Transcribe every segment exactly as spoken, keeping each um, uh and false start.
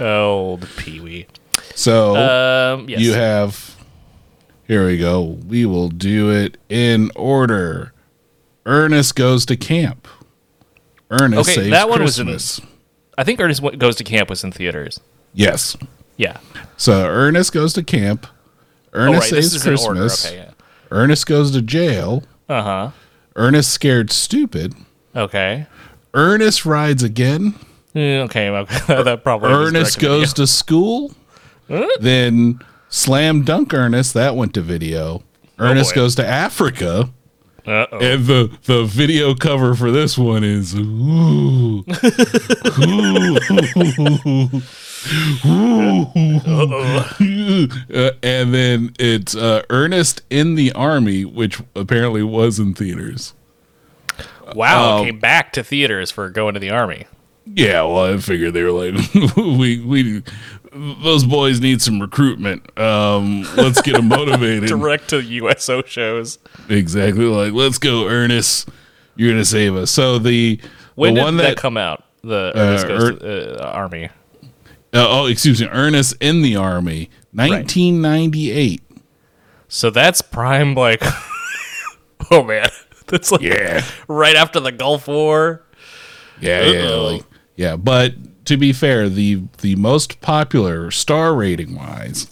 Old Pee Wee. So um, yes. you have, here we go. We will do it in order. Ernest goes to camp. Ernest okay, saves that one Christmas. Was in, I think Ernest Goes to Camp was in theaters. Yes. Yeah. So Ernest Goes to Camp. Ernest oh, right. Saves Christmas. Okay, yeah. Ernest Goes to Jail. Uh huh. Ernest Scared Stupid. Okay. Ernest Rides Again. Mm, okay. Well, that probably. Ernest Goes to School. What? Then Slam Dunk Ernest. That went to video. Ernest oh Goes to Africa. Uh-oh. And the, the video cover for this one is ooh, ooh, uh, and then it's uh, Ernest in the Army, which apparently was in theaters. Wow, um, it came back to theaters for going to the Army. Yeah, well, I figured they were like, we we those boys need some recruitment. Um, let's get them motivated. Direct to U S O shows. Exactly. Like, let's go, Ernest. You're gonna save us. So the when the did one that, that come out? The uh, Ernest goes er, to, uh, Army. Uh, oh, excuse me, Ernest in the Army, nineteen ninety-eight. Right. So that's prime. Like, oh man, that's like yeah. right after the Gulf War. Yeah, Uh-oh. yeah, like, yeah. But to be fair, the the most popular star rating wise,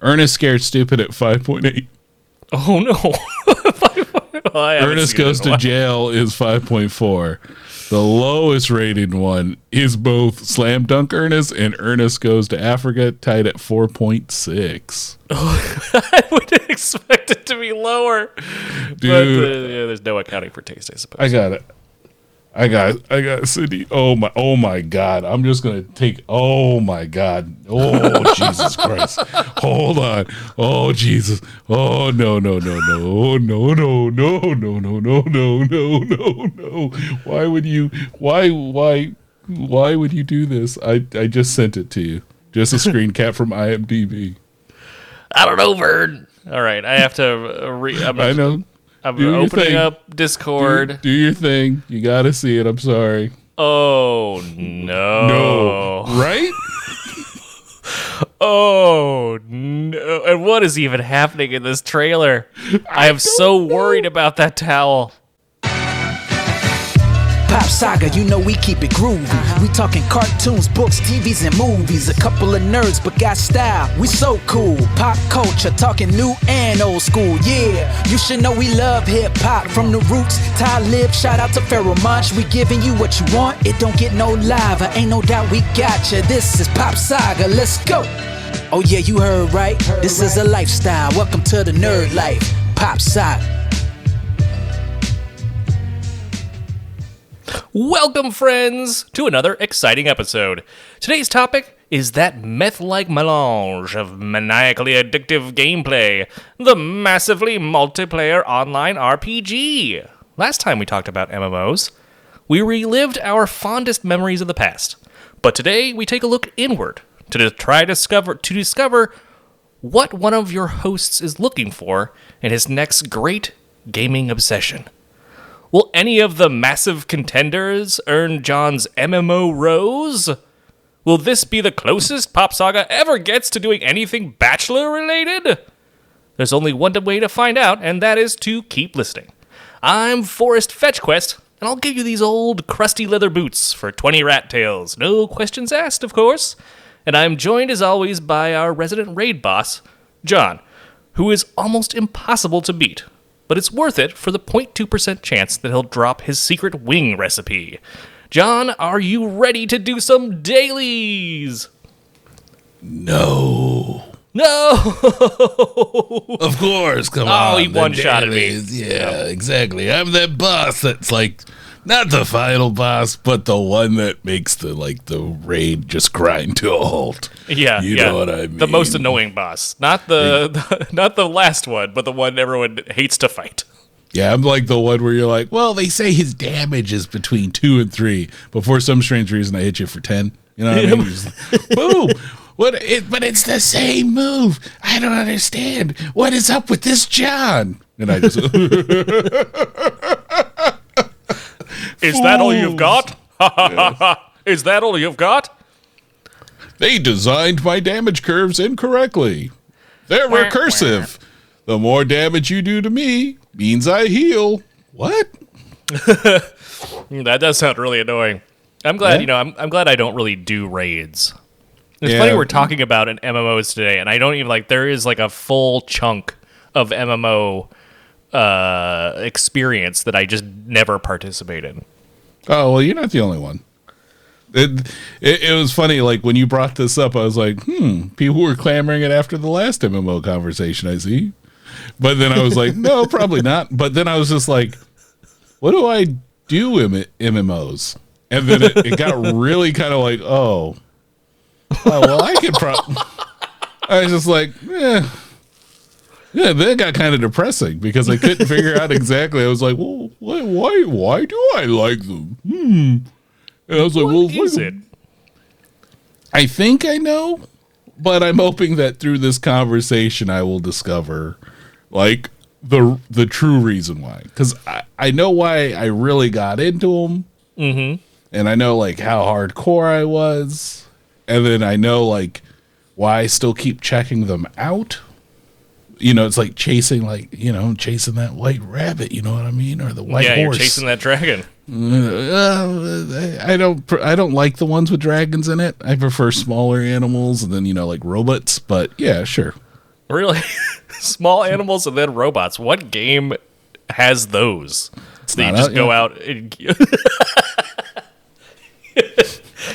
Ernest Scared Stupid at five point eight. Oh no! well, Ernest Goes to Jail is five point four. The lowest rated one is both Slam Dunk Ernest and Ernest Goes to Africa, tied at four point six. Oh, I would expect it to be lower. Dude, but, uh, yeah, there's no accounting for taste, I suppose. I got it. I got, I got Cindy. Oh my, oh my God! I'm just gonna take. Oh my God! Oh Jesus Christ! Hold on! Oh Jesus! Oh no no no no no no no no no no no no no no! Why would you? Why why why would you do this? I I just sent it to you. Just a screen cap from IMDb. I don't know, Vern. All right, I have to. Re- I'm I know. I'm opening up Discord. Do, do your thing. You gotta see it. I'm sorry. Oh no! No, right? oh no! And what is even happening in this trailer? I, I am so know. worried about that towel. Pop Saga, you know we keep it groovy. Uh-huh. We talking cartoons, books, T Vs, and movies. A couple of nerds, but got style. We so cool. Pop culture, talking new and old school. Yeah, you should know we love hip hop from the roots. Talib, shout out to Pharrell Monch. We giving you what you want. It don't get no lava. Ain't no doubt we got you. This is Pop Saga. Let's go. Oh yeah, you heard right. Heard this right. is a lifestyle. Welcome to the nerd life. Pop Saga. Welcome, friends, to another exciting episode. Today's topic is that meth-like melange of maniacally addictive gameplay, the massively multiplayer online R P G. Last time we talked about M M Os, we relived our fondest memories of the past. But today, we take a look inward to try discover, to discover what one of your hosts is looking for in his next great gaming obsession. Will any of the massive contenders earn John's M M O rose? Will this be the closest Pop Saga ever gets to doing anything Bachelor-related? There's only one way to find out, and that is to keep listening. I'm Forrest Fetchquest, and I'll give you these old crusty leather boots for twenty rat tails. No questions asked, of course. And I'm joined, as always, by our resident raid boss, John, who is almost impossible to beat. But it's worth it for the zero point two percent chance that he'll drop his secret wing recipe. John, are you ready to do some dailies? No. No! Of course, come oh, on. Oh, he one-shotted me. Yeah, exactly. I'm that boss that's like, not the final boss, but the one that makes the like the raid just grind to a halt. Yeah, you yeah. know what I mean. The most annoying boss, not the, yeah. the not the last one, but the one everyone hates to fight. Yeah, I'm like the one where you're like, well, they say his damage is between two and three, but for some strange reason, I hit you for ten. You know what I mean? You're just like, boom. What? It, but it's the same move. I don't understand. What is up with this, John? And I just. Is Fools. That all you've got? Yes. Is that all you've got? They designed my damage curves incorrectly. They're wah, recursive. Wah. The more damage you do to me means I heal. What? That does sound really annoying. I'm glad, yeah. you know, I'm, I'm glad I don't really do raids. It's yeah. funny we're talking about in M M Os today, and I don't even, like, there is, like, a full chunk of M M O uh, experience that I just never participate in. Oh, well, you're not the only one. It, it it was funny, like, when you brought this up, I was like, hmm, people were clamoring it after the last M M O conversation, I see. But then I was like, no, probably not. But then I was just like, what do I do in M M Os? And then it, it got really kind of like, oh, oh, well, I could probably. I was just like, eh. Yeah, then it got kind of depressing because I couldn't figure out exactly. I was like, well, why, why, why do I like them? Hmm. And I was like, what well, is what it? I think I know, but I'm hoping that through this conversation, I will discover like the, the true reason why. Cause I, I know why I really got into them. Mm-hmm. And I know like how hardcore I was. And then I know like why I still keep checking them out. You know, it's like chasing, like, you know, chasing that white rabbit, you know what I mean? Or the white yeah, horse. Yeah, you're chasing that dragon. Uh, I don't I don't like the ones with dragons in it. I prefer smaller animals and then, you know, like robots. But yeah, sure. Really? Small animals and then robots. What game has those? It's so you just out, go yeah. out and...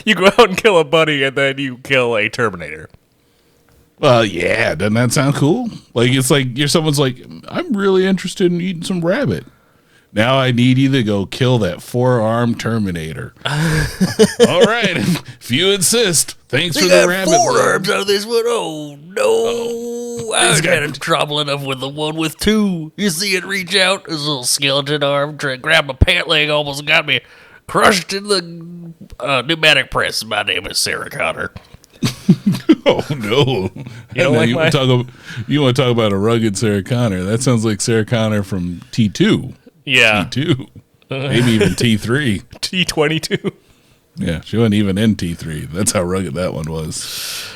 you go out and kill a bunny and then you kill a Terminator. Well, yeah, doesn't that sound cool? Like, it's like you're someone's like, I'm really interested in eating some rabbit. Now I need you to go kill that four-armed Terminator. All right, if you insist. Thanks they for the rabbit. Four arms out of this one. Oh no! Oh, I was having got... trouble enough with the one with two. You see it reach out, his little skeleton arm, try to grab my pant leg, almost got me crushed in the uh, pneumatic press. My name is Sarah Connor. Oh no! You don't like you, my... want to talk about, you want to talk about a rugged Sarah Connor? That sounds like Sarah Connor from T two. Yeah, T two, maybe even T three, T twenty-two. Yeah, she wasn't even in T three. That's how rugged that one was.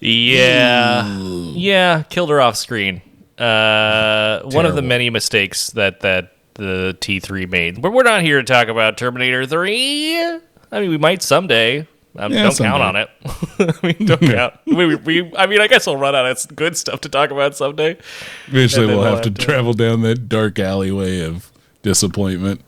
Yeah, Ooh. yeah, killed her off screen. Uh, one of the many mistakes that that the T three made. But we're not here to talk about Terminator three. I mean, we might someday. Um, yeah, don't someday. count on it. I mean, don't count. We, we, we, I mean, I guess we'll run out of good stuff to talk about someday. Eventually, we'll have, have to, to travel down that dark alleyway of disappointment.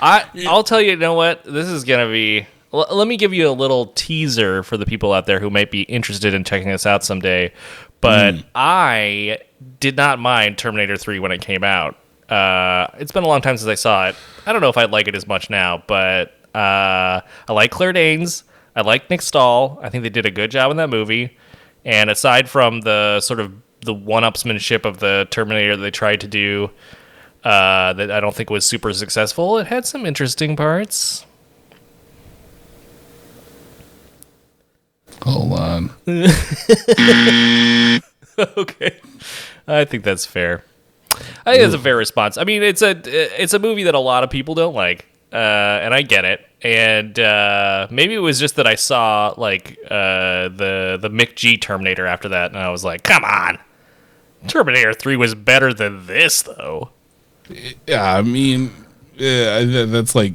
I, I'll tell you, you know what? This is going to be... L- let me give you a little teaser for the people out there who might be interested in checking this out someday. But mm. I did not mind Terminator three when it came out. Uh, it's been a long time since I saw it. I don't know if I'd like it as much now, but uh, I like Claire Danes. I like Nick Stahl. I think they did a good job in that movie. And aside from the sort of the one-upsmanship of the Terminator that they tried to do, uh, that I don't think was super successful, it had some interesting parts. Hold on. Okay. I think that's fair. I think Ooh. that's a fair response. I mean, it's a it's a movie that a lot of people don't like. Uh, and I get it. And uh, maybe it was just that I saw like uh, the the Mick G Terminator after that, and I was like, "Come on, Terminator three was better than this, though." Yeah, I mean, yeah, that's like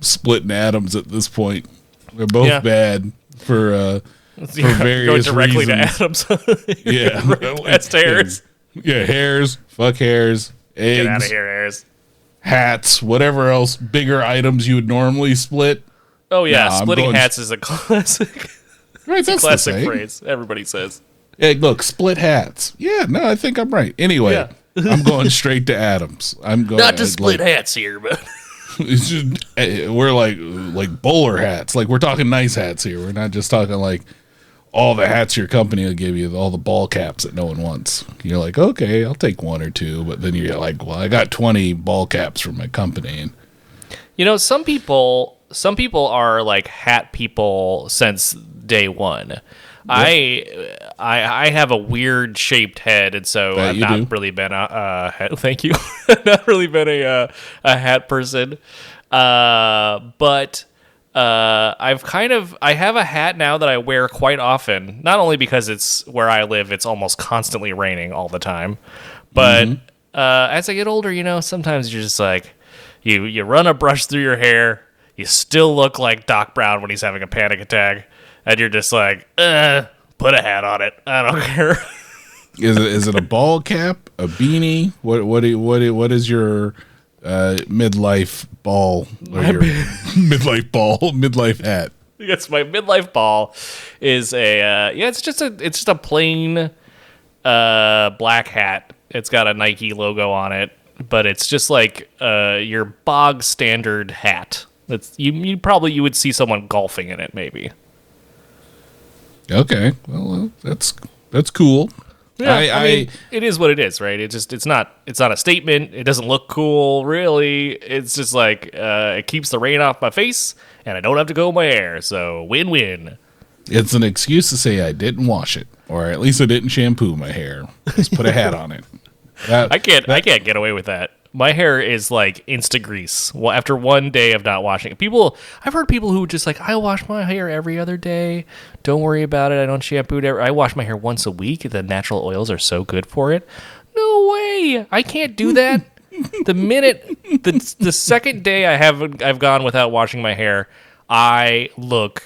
splitting atoms at this point. They're both yeah. bad for uh, for yeah, various going directly reasons. To atoms. yeah, right past hairs. Yeah, hairs. Fuck hairs. Eggs. Get out of here, hairs. Hats, whatever else, bigger items you would normally split. Oh, yeah. Nah, splitting going... hats is a classic, right, that's a classic phrase. Everybody says. Hey, look, split hats. Yeah, no, I think I'm right. Anyway, yeah. I'm going straight to atoms. I'm going Not to split like, hats here, but. It's just, we're like, like bowler hats. Like, we're talking nice hats here. We're not just talking like all the hats your company will give you, all the ball caps that no one wants. You're like, okay, I'll take one or two, but then you're like, well, I got twenty ball caps from my company. You know, some people, some people are like hat people since day one. Yep. I, I, I have a weird shaped head, and so that I've not do. really been a uh, hat, thank you, not really been a uh, a hat person, uh, but. Uh, I've kind of, I have a hat now that I wear quite often, not only because it's where I live, it's almost constantly raining all the time, but mm-hmm. uh, as I get older, you know, sometimes you're just like, you, you run a brush through your hair, you still look like Doc Brown when he's having a panic attack, and you're just like, uh, put a hat on it, I don't care. Is it, is it a ball cap, a beanie? What, what, what, what is your... Uh, midlife ball. Or your midlife ball, midlife hat. Yes, my midlife ball is a uh, yeah. It's just a it's just a plain uh, black hat. It's got a Nike logo on it, but it's just like uh, your bog standard hat. That's you. You probably you would see someone golfing in it, maybe. Okay, well that's that's cool. Yeah, I, I mean, I, it is what it is, right? It just it's not it's not a statement. It doesn't look cool, really. It's just like uh, it keeps the rain off my face, and I don't have to comb my hair. So win-win. It's an excuse to say I didn't wash it, or at least I didn't shampoo my hair. Just put a hat on it. That, I can't that, I can't get away with that. My hair is like Insta grease. Well, after one day of not washing it, people I've heard people who just like I wash my hair every other day. Don't worry about it. I don't shampoo it. I wash my hair once a week. The natural oils are so good for it. No way. I can't do that. The minute the the second day I haven't I've gone without washing my hair, I look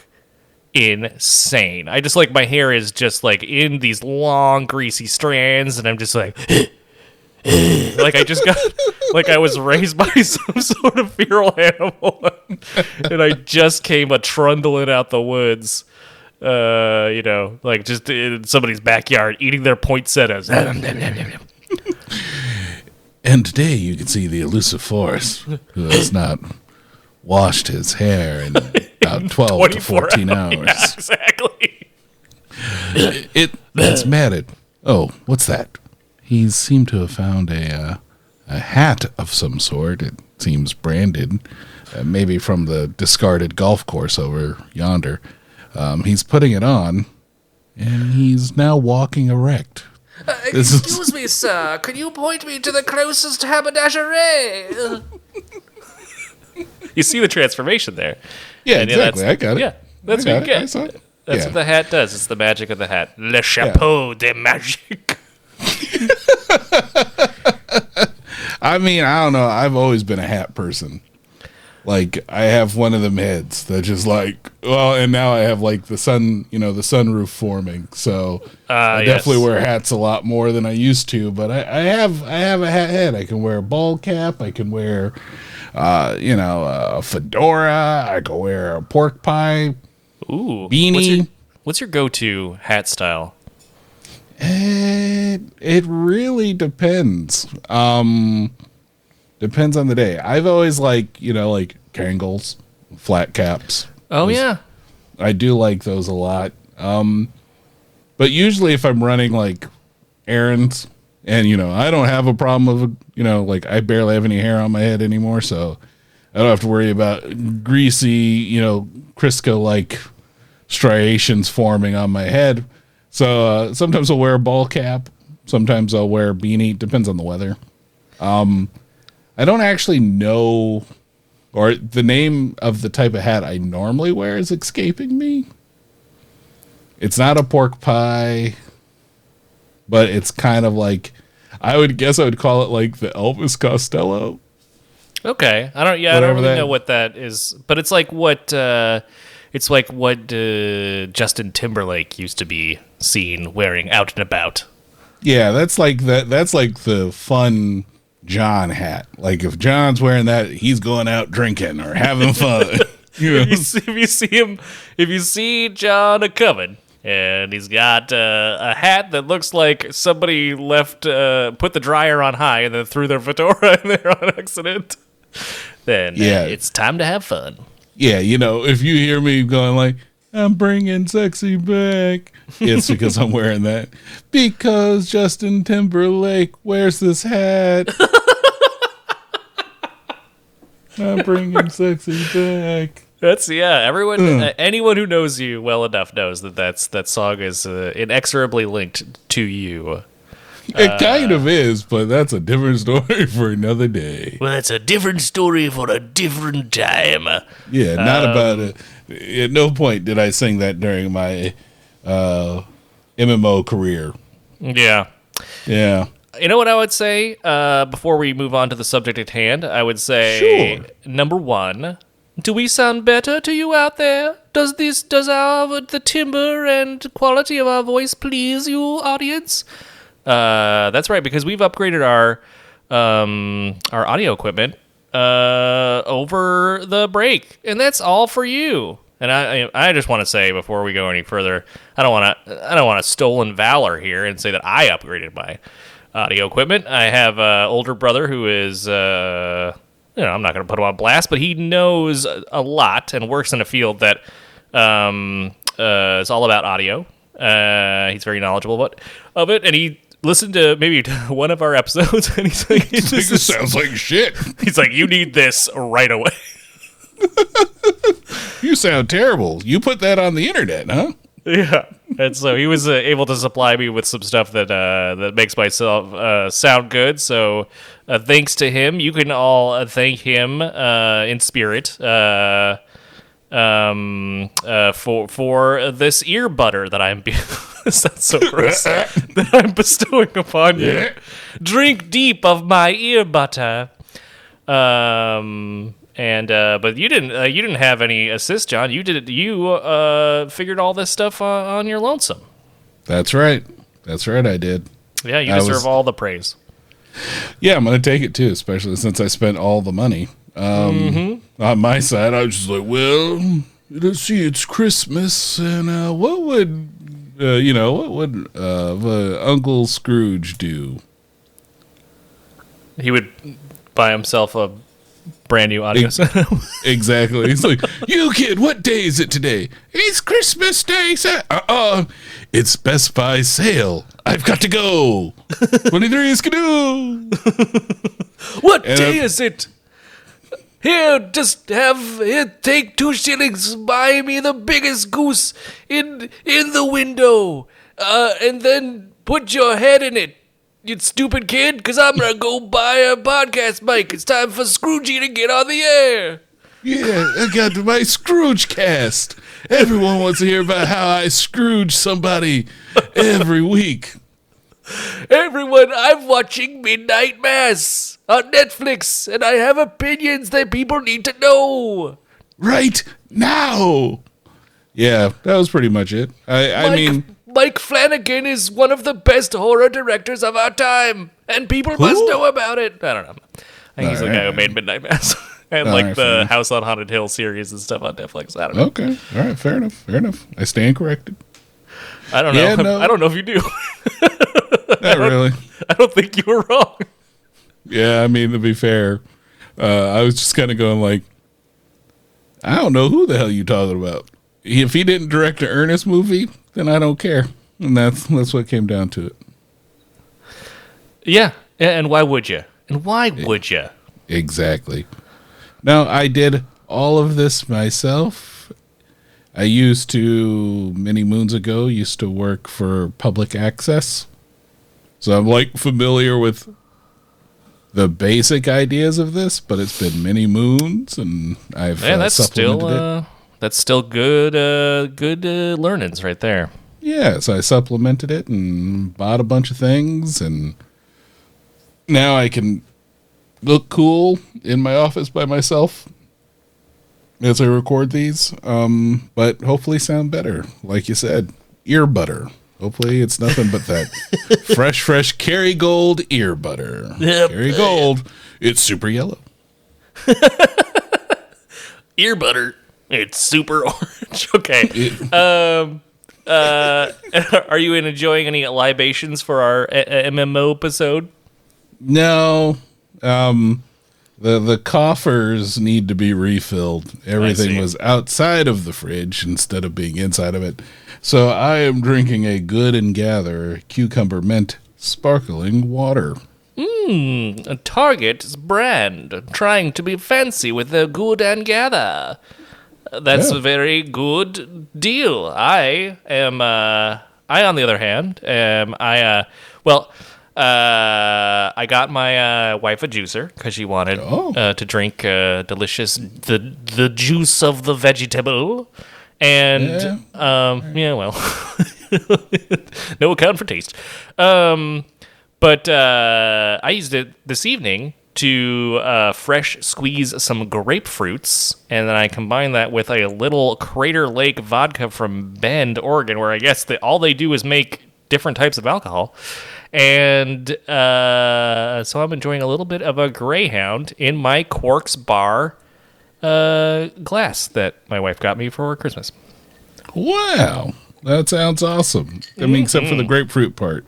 insane. I just like my hair is just like in these long greasy strands, and I'm just like. Like I just got, like I was raised by some sort of feral animal, and I just came a trundling out the woods, uh, you know, like just in somebody's backyard eating their poinsettias. And today you can see the elusive forest who has not washed his hair in about twelve to fourteen hours. hours. Yeah, exactly. It, it it's matted. Oh, what's that? He seemed to have found a uh, a hat of some sort. It seems branded, uh, maybe from the discarded golf course over yonder. Um, he's putting it on, and he's now walking erect. Uh, excuse is... me, sir. Can you point me to the closest haberdashery? You see the transformation there. Yeah, and, exactly. Yeah, I got it. Yeah, that's what you get. I saw it. That's yeah. what the hat does. It's the magic of the hat. Le chapeau yeah. de magique. I mean, I don't know. I've always been a hat person. Like, I have one of them heads that just like, well, and now I have like the sun, you know, the sunroof forming. So uh, I yes. definitely wear hats a lot more than I used to. But I, I have, I have a hat head. I can wear a ball cap. I can wear, uh, you know, a fedora. I can wear a pork pie. Ooh, beanie. What's your, what's your go-to hat style? It, it really depends. Um, depends on the day. I've always like, you know, like Kangols, flat caps. Oh, those, yeah. I do like those a lot. Um, but usually if I'm running like errands and, you know, I don't have a problem of, you know, like I barely have any hair on my head anymore. So I don't have to worry about greasy, you know, Crisco like striations forming on my head. So uh, sometimes I'll wear a ball cap. Sometimes I'll wear a beanie. Depends on the weather. Um, I don't actually know, or the name of the type of hat I normally wear is escaping me. It's not a pork pie, but it's kind of like, I would guess I would call it like the Elvis Costello. Okay. I don't, yeah, I don't really that. know what that is, but it's like what, uh, It's like what uh, Justin Timberlake used to be seen wearing out and about. Yeah, that's like that. That's like the fun John hat. Like if John's wearing that, he's going out drinking or having fun. You know? if, you see, if you see him, if you see John a coming, and he's got uh, a hat that looks like somebody left uh, put the dryer on high and then threw their fedora in there on accident, then yeah. uh, it's time to have fun. Yeah, you know, if you hear me going like, I'm bringing sexy back, it's because I'm wearing that. Because Justin Timberlake wears this hat. I'm bringing sexy back. That's, yeah, everyone, uh, anyone who knows you well enough knows that that's, that song is uh, inexorably linked to you. It uh, kind of is, but that's a different story for another day. Well, that's a different story for a different time. Yeah, not um, about it. At no point did I sing that during my uh, M M O career. Yeah. Yeah. You know what I would say uh, before we move on to the subject at hand? I would say, sure. Number one, do we sound better to you out there? Does this, does our, the timbre and quality of our voice please you, audience? Uh, that's right, because we've upgraded our um, our audio equipment uh, over the break, and that's all for you. And I I just want to say before we go any further, I don't want to I don't want to stolen valor here and say that I upgraded my audio equipment. I have an older brother who is uh, you know I'm not going to put him on blast, but he knows a lot and works in a field that um, uh, is all about audio. Uh, he's very knowledgeable about, of it, and he. Listen to maybe one of our episodes, and he's like, "This, this is, sounds like shit." He's like, "You need this right away." You sound terrible. You put that on the internet, huh? Yeah, and so he was uh, able to supply me with some stuff that uh, that makes myself uh, sound good. So, uh, thanks to him, you can all uh, thank him uh, in spirit. Uh, Um, uh, for for this ear butter that I'm be- that's so gross that I'm bestowing upon yeah. you. Drink deep of my ear butter. Um, and uh, but you didn't uh, you didn't have any assist, John. You did it. You uh figured all this stuff on, on your lonesome. That's right. That's right. I did. Yeah, you deserve was... all the praise. Yeah, I'm gonna take it too, especially since I spent all the money. Um, mm-hmm. On my side, I was just like, well, let's see, it's Christmas, and uh, what would, uh, you know, what would uh, uh, Uncle Scrooge do? He would buy himself a brand new audio setup. Exactly. He's like, you kid, what day is it today? It's Christmas Day. Sa- uh-uh. It's Best Buy sale. I've got to go. twenty-three is Canoe. What and day I'm- is it? Here, just have here. Take two shillings. Buy me the biggest goose in in the window, uh, and then put your head in it, you stupid kid. Cause I'm gonna go buy a podcast mic. It's time for Scroogey to get on the air. Yeah, I got my Scrooge cast. Everyone wants to hear about how I Scrooge somebody every week. Everyone, I'm watching Midnight Mass on Netflix, and I have opinions that people need to know. Right now. Yeah, that was pretty much it. I, I Mike, mean... Mike Flanagan is one of the best horror directors of our time, and people who? must know about it. I don't know. I think All he's right. the guy who made Midnight Mass. And All like right, the House on Haunted Hill series and stuff on Netflix. I don't know. Okay. All right, fair enough. Fair enough. I stand corrected. I don't know. Yeah, no. I don't know if you do. Not really. I don't think you were wrong. Yeah, I mean, to be fair, uh, I was just kind of going like, I don't know who the hell you talking about. If he didn't direct an Ernest movie, then I don't care. And that's that's what came down to it. Yeah, and why would you? And why yeah. would you? Exactly. Now, I did all of this myself. I used to, many moons ago, used to work for public access. So I'm like familiar with the basic ideas of this, but it's been many moons and I've yeah, uh, that's supplemented still, uh, it. That's still good, uh, good uh, learnings right there. Yeah, so I supplemented it and bought a bunch of things, and now I can look cool in my office by myself as I record these, um, but hopefully sound better. Like you said, ear butter. Hopefully it's nothing but that fresh, fresh Kerrygold ear butter. Yep. Kerrygold, it's super yellow. Ear butter, it's super orange. Okay. um, uh, are you enjoying any libations for our M M O episode? No. Um... The the coffers need to be refilled. Everything was outside of the fridge instead of being inside of it. So I am drinking a Good and Gather Cucumber Mint Sparkling Water. Mmm, a Target's brand trying to be fancy with their Good and Gather. That's yeah. a very good deal. I am, uh, I on the other hand, am, I, uh, well... Uh, I got my uh, wife a juicer because she wanted oh. uh, to drink uh, delicious the the juice of the vegetable, and yeah, um, yeah well, no account for taste. Um, but uh, I used it this evening to uh, fresh squeeze some grapefruits, and then I combined that with a little Crater Lake vodka from Bend, Oregon, where I guess that all they do is make different types of alcohol. And uh, so I'm enjoying a little bit of a Greyhound in my Quarks bar uh, glass that my wife got me for Christmas. Wow. That sounds awesome. I mean, mm-hmm. except for the grapefruit part.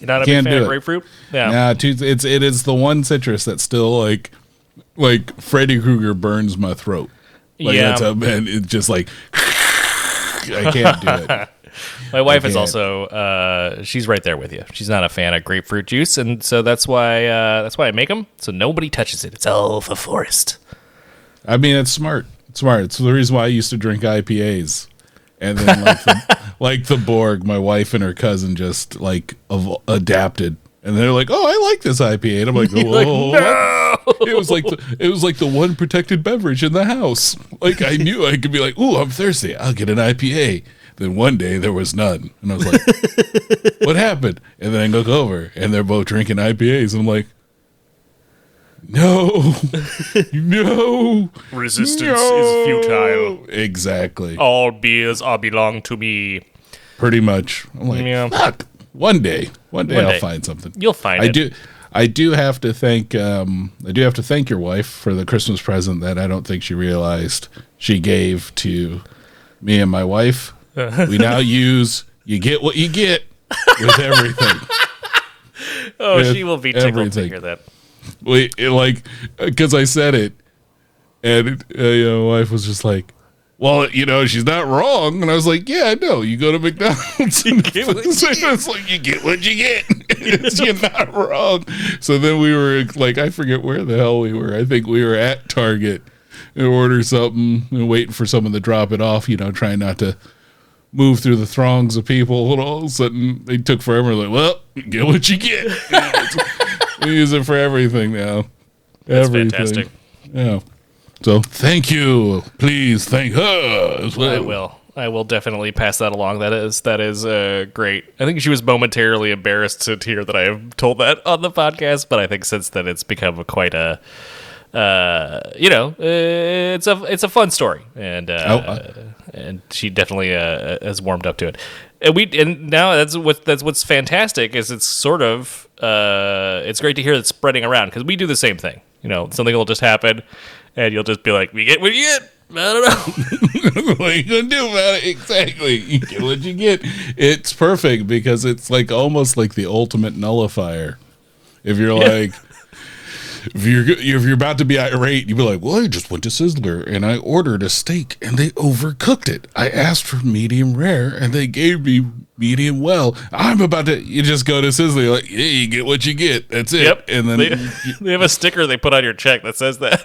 You're not a big fan of grapefruit? Yeah. Nah, it's, it is the one citrus that's still like, like Freddy Krueger burns my throat. Like, yeah. That's a, and it's just like, I can't do it. My wife is also, uh, she's right there with you. She's not a fan of grapefruit juice, and so that's why uh, that's why I make them, so nobody touches it. It's all for Forrest. I mean, it's smart. It's smart. It's the reason why I used to drink I P As. And then, like the, like the Borg, my wife and her cousin just, like, av- adapted. And they're like, oh, I like this I P A. And I'm like, whoa. Like, no! It was like the, it was like the one protected beverage in the house. Like, I knew I could be like, ooh, I'm thirsty. I'll get an I P A. Then one day there was none. And I was like, what happened? And then I look over and they're both drinking I P As. And I'm like, no, no. Resistance no. is futile. Exactly. All beers are belong to me. Pretty much. I'm like, yeah. fuck. One day, one day one I'll day. find something. You'll find I it. I do. I do have to thank. Um, I do have to thank your wife for the Christmas present that I don't think she realized she gave to me and my wife. We now use you get what you get with everything. oh, with she will be tickled everything. to hear that. We it, like because I said it, and uh, you know, my wife was just like, "Well, you know, she's not wrong." And I was like, "Yeah, I know. You go to McDonald's, you get what you get. It's like you get what you get. It's, you're not wrong." So then we were like, I forget where the hell we were. I think we were at Target and order something and waiting for someone to drop it off. You know, trying not to move through the throngs of people. And all of a sudden, they took forever. Like, well, get what you get. You know, it's like, we use it for everything now. That's everything. Fantastic. Yeah. So thank you. Please thank her as well. I will. I will definitely pass that along. That is that is uh, great. I think she was momentarily embarrassed to hear that I have told that on the podcast, but I think since then it's become a quite a, uh, you know, it's a it's a fun story, and uh, oh, uh, and she definitely uh, has warmed up to it. And we and now that's what that's what's fantastic is it's sort of uh it's great to hear that spreading around because we do the same thing. You know, something will just happen and you'll just be like, we get what you get. I don't know. What are you gonna do about it? Exactly. You get what you get. It's perfect because it's like almost like the ultimate nullifier. If you're yeah. like If you're if you're about to be irate, you'd be like, well, I just went to Sizzler and I ordered a steak and they overcooked it. I asked for medium rare and they gave me medium well. I'm about to, you just go to Sizzler, you're like, yeah, you get what you get. That's it. Yep. And then they, you, they have a sticker they put on your check that says that.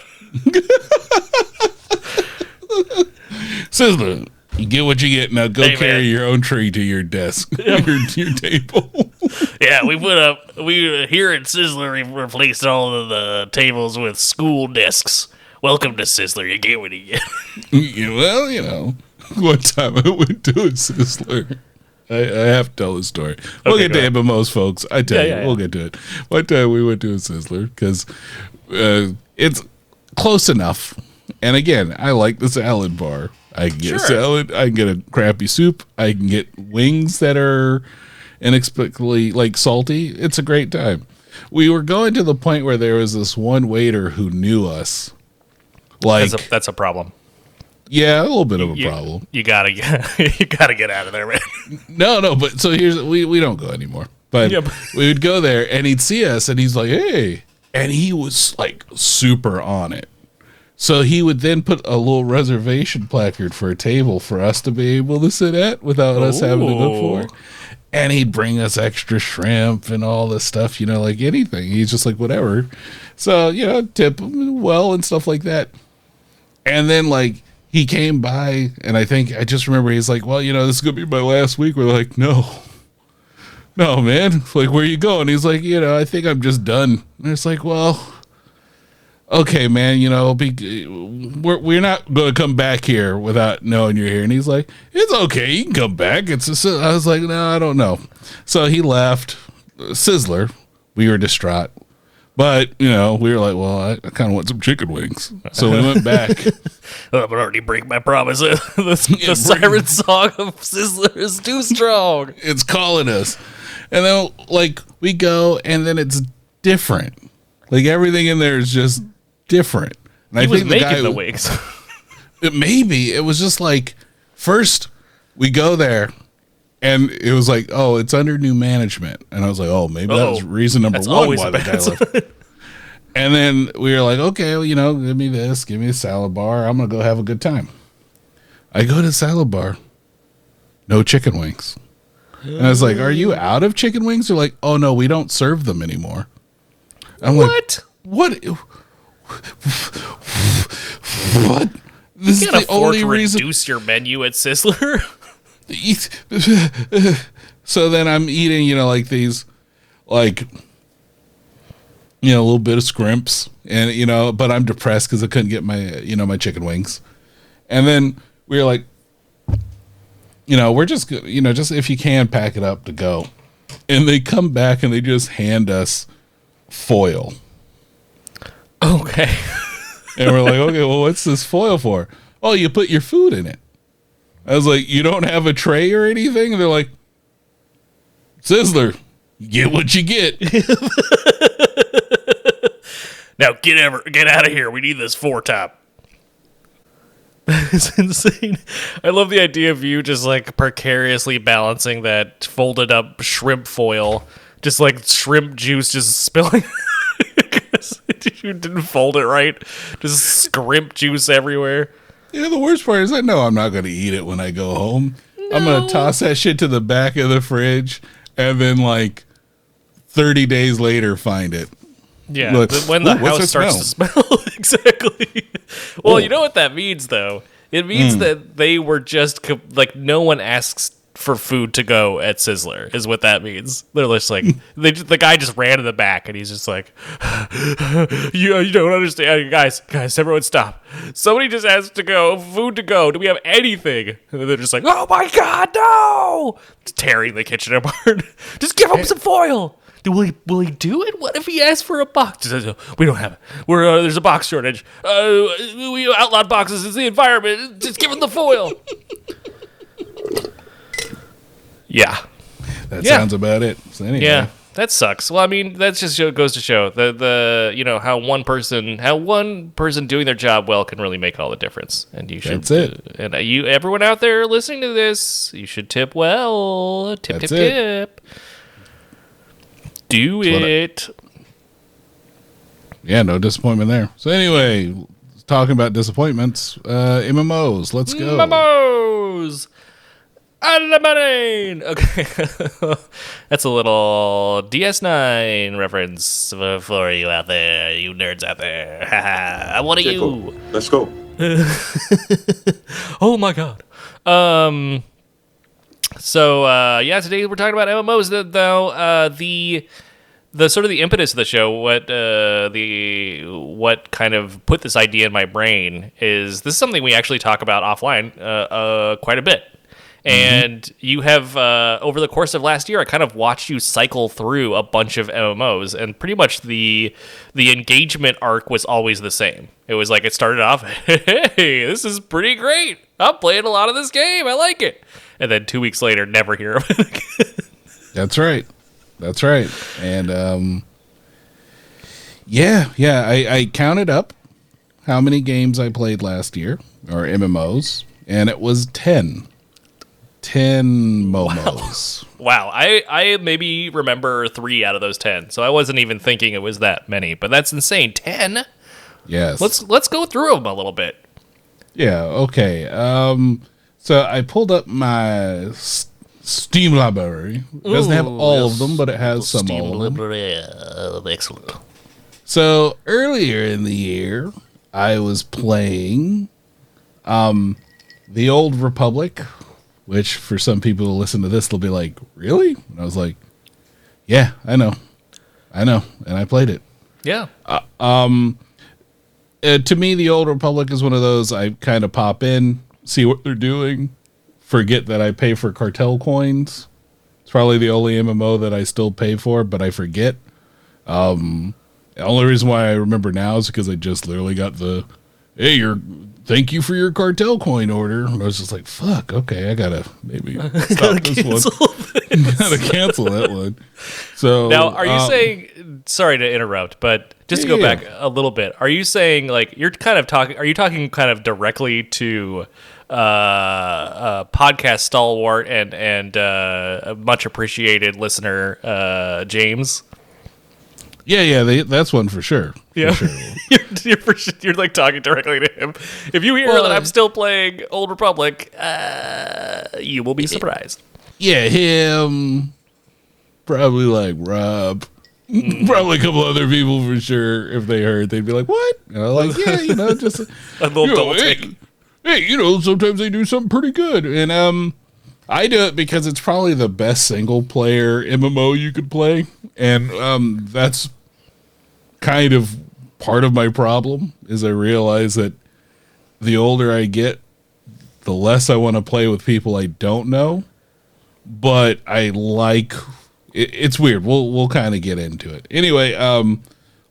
Sizzler, you get what you get. Now go hey, carry man. your own tray to your desk, yep. your, your table. Yeah, we put up, we here at Sizzler, we replaced all of the tables with school desks. Welcome to Sizzler, you get what you get. Well, you know, one time I went to a Sizzler. I, I have to tell the story. Okay, we'll get to it, but most folks, I tell yeah, you, yeah, yeah. we'll get to it. One time we went to a Sizzler because uh, it's close enough. And again, I like the salad bar. I can get sure. a salad, I can get a crappy soup, I can get wings that are inexplicably like salty. It's a great time. We were going to the point where there was this one waiter who knew us. Like that's a, that's a problem. Yeah, a little bit of a you, problem. You gotta get, you gotta get out of there, man. No, no, but so here's we we don't go anymore. But yep. we would go there and he'd see us and he's like, hey, and he was like super on it. So he would then put a little reservation placard for a table for us to be able to sit at without Ooh. us having to go for it. And he'd bring us extra shrimp and all this stuff, you know, like anything. He's just like, whatever. So, you know, tip him well and stuff like that. And then, like, he came by, and I think, I just remember he's like, well, you know, this is going to be my last week. We're like, no, no, man. It's like, where you going? He's like, you know, I think I'm just done. And it's like, well, okay, man, you know, be, we're, we're not going to come back here without knowing you're here. And he's like, it's okay. You can come back. It's just, I was like, no, I don't know. So he left Sizzler. We were distraught. But, you know, we were like, well, I, I kind of want some chicken wings. So we went back. I've already break my promise. the the yeah, siren song of Sizzler is too strong. It's calling us. And then, like, we go, and then it's different. Like, everything in there is just different. And he I was think making the, guy, the wings. it, maybe. It was just like, first, we go there. And it was like, oh, it's under new management. And I was like, oh, maybe that was reason number That's one why the guy left. And then we were like, okay, well, you know, give me this. Give me a salad bar. I'm going to go have a good time. I go to salad bar. No chicken wings. And I was like, are you out of chicken wings? They're like, oh, no, we don't serve them anymore. I'm what? Like, what? What? This you is the only reason. You can't afford to reduce your menu at Sizzler. So then I'm eating, you know, like these, like, you know, a little bit of scrimps, and, you know, but I'm depressed because I couldn't get my, you know, my chicken wings. And then we were like, you know, we're just, you know, just if you can pack it up to go. And they come back and they just hand us foil. Okay. And we're like, okay, well, what's this foil for? Oh, you put your food in it. I was like, you don't have a tray or anything? And they're like, Sizzler, get what you get. Now get ever, get out of here. We need this four top. That is insane. I love the idea of you just like precariously balancing that folded up shrimp foil. Just like shrimp juice just spilling. You didn't fold it right. Just shrimp juice everywhere. You know, the worst part is I know I'm not going to eat it when I go home. No. I'm going to toss that shit to the back of the fridge and then, like, thirty days later find it. Yeah, like, when the house starts to smell. Exactly. Well, ooh. You know what that means, though? It means mm. that they were just, like, no one asks for food to go at Sizzler is what that means. They're just like, they, the guy just ran to the back and he's just like, you, you don't understand. Guys, guys, everyone stop. Somebody just asked to go, food to go. Do we have anything? And they're just like, oh my God, no. Just tearing the kitchen apart. Just give him some foil. Will he, will he do it? What if he asks for a box? We don't have it. We're, uh, there's a box shortage. Uh, we outlawed boxes. It's the environment. Just give him the foil. Yeah. That yeah. sounds about it. So anyway. Yeah. That sucks. Well, I mean, that just goes to show the the you know how one person how one person doing their job well can really make all the difference. And you should That's it. And you everyone out there listening to this, you should tip well. Tip That's tip it. tip. Do That's it. I, yeah, no disappointment there. So anyway, talking about disappointments, uh, M M Os. Let's go. M M Os. Okay, that's a little D S nine reference for you out there, you nerds out there. I want to you. Let's go. Oh my God. Um. So uh, yeah, today we're talking about M M Os. Though uh, the the sort of the impetus of the show, what uh, the what kind of put this idea in my brain is this is something we actually talk about offline uh, uh, quite a bit. And mm-hmm. you have, uh, over the course of last year, I kind of watched you cycle through a bunch of M M Os, and pretty much the the engagement arc was always the same. It was like it started off, hey, this is pretty great. I'm playing a lot of this game. I like it. And then two weeks later, never hear of it again. That's right. That's right. And, um, yeah, yeah, I, I counted up how many games I played last year, or M M Os, and it was ten. ten momos. Wow. wow. I, I maybe remember three out of those ten, so I wasn't even thinking it was that many, but that's insane. ten? Yes. Let's let's go through them a little bit. Yeah, okay. Um, so I pulled up my S- Steam library. It doesn't Ooh, have all yes. of them, but it has some Steam all of them. Library. Excellent. So earlier in the year, I was playing um, The Old Republic, which for some people who listen to this, they'll be like, really? And I was like, Yeah, I know. I know. And I played it. Yeah. Uh, um, uh, to me, The Old Republic is one of those I kind of pop in, see what they're doing, forget that I pay for cartel coins. It's probably the only M M O that I still pay for, but I forget. Um, the only reason why I remember now is because I just literally got the, hey, you're... thank you for your cartel coin order. And I was just like, fuck, okay, I gotta maybe stop this one. This. Gotta cancel that one. So now, are you um, saying? Sorry to interrupt, but just yeah, to go yeah. back a little bit, are you saying like you're kind of talking? Are you talking kind of directly to uh, uh, podcast stalwart and and uh, much appreciated listener uh, James? Yeah, yeah, they, that's one for sure. Yeah, for sure. you're, you're, for, you're like talking directly to him. If you hear well, that I'm still playing Old Republic, uh, you will be surprised. Yeah, him, probably like Rob, mm. probably a couple other people for sure. If they heard, they'd be like, "What?" And I'm like, "Yeah, you know, just a little you know, hey, hey, you know, sometimes they do something pretty good." And um, I do it because it's probably the best single player M M O you could play. And um, that's kind of part of my problem is I realize that the older I get, the less I want to play with people I don't know. But I like it, it's weird. We'll we'll kind of get into it anyway. Um,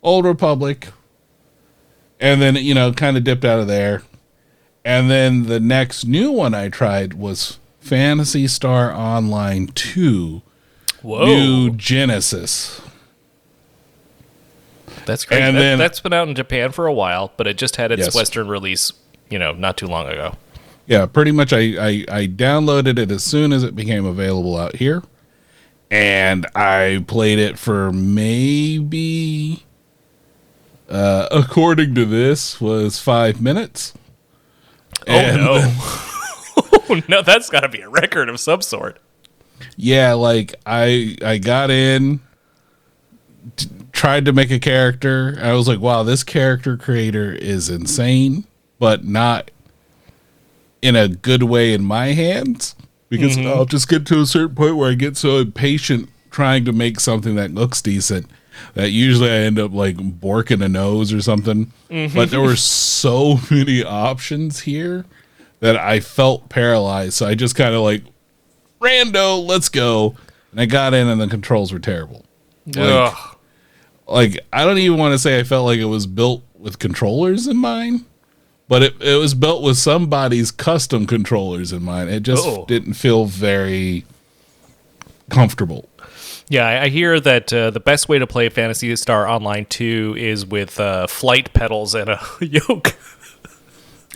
Old Republic, and then you know, kind of dipped out of there, and then the next new one I tried was Phantasy Star Online two. Whoa. New Genesis. That's crazy. And that, then, that's been out in Japan for a while, but it just had its yes. Western release, you know, not too long ago. Yeah, pretty much I, I, I downloaded it as soon as it became available out here. And I played it for maybe, uh, according to this, was five minutes. Oh, and no. Then, oh, no, that's got to be a record of some sort. Yeah, like, I I got in, t- tried to make a character. I was like, wow, this character creator is insane, but not in a good way in my hands, because mm-hmm. I'll just get to a certain point where I get so impatient trying to make something that looks decent that usually I end up like borking a nose or something. Mm-hmm. But there were so many options here that I felt paralyzed. So I just kind of like, rando, let's go. And I got in and the controls were terrible. Like, like I don't even want to say I felt like it was built with controllers in mind. But it, it was built with somebody's custom controllers in mind. It just oh. didn't feel very comfortable. Yeah, I hear that uh, the best way to play Phantasy Star Online two is with uh, flight pedals and a yoke.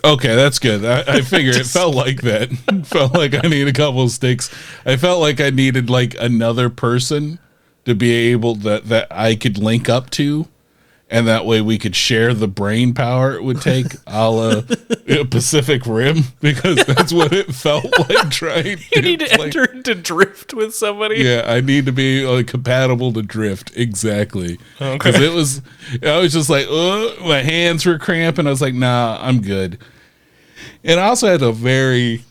Okay, that's good. I, I figure just... it felt like that. It felt like I needed a couple of sticks. I felt like I needed like another person to be able that that I could link up to. And that way we could share the brain power it would take, a la Pacific Rim, because that's what it felt like trying to You need to play. Enter into drift with somebody. Yeah, I need to be like, compatible to drift. Exactly. Because okay. it was, I was just like, oh, my hands were cramping. I was like, nah, I'm good. And I also had a very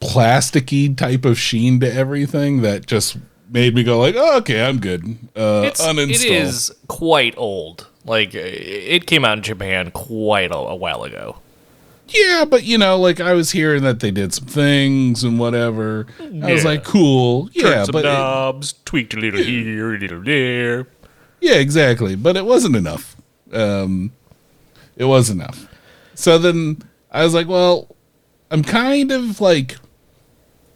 plasticky type of sheen to everything that just made me go like, oh, okay, I'm good. Uh, it's, uninstall. It is quite old. Like, it came out in Japan quite a, a while ago. Yeah, but, you know, like, I was hearing that they did some things and whatever. Yeah. I was like, cool. Turned yeah, some but knobs, it, tweaked a little here, a little there. Yeah, exactly. But it wasn't enough. Um, it was enough. So then I was like, well, I'm kind of, like...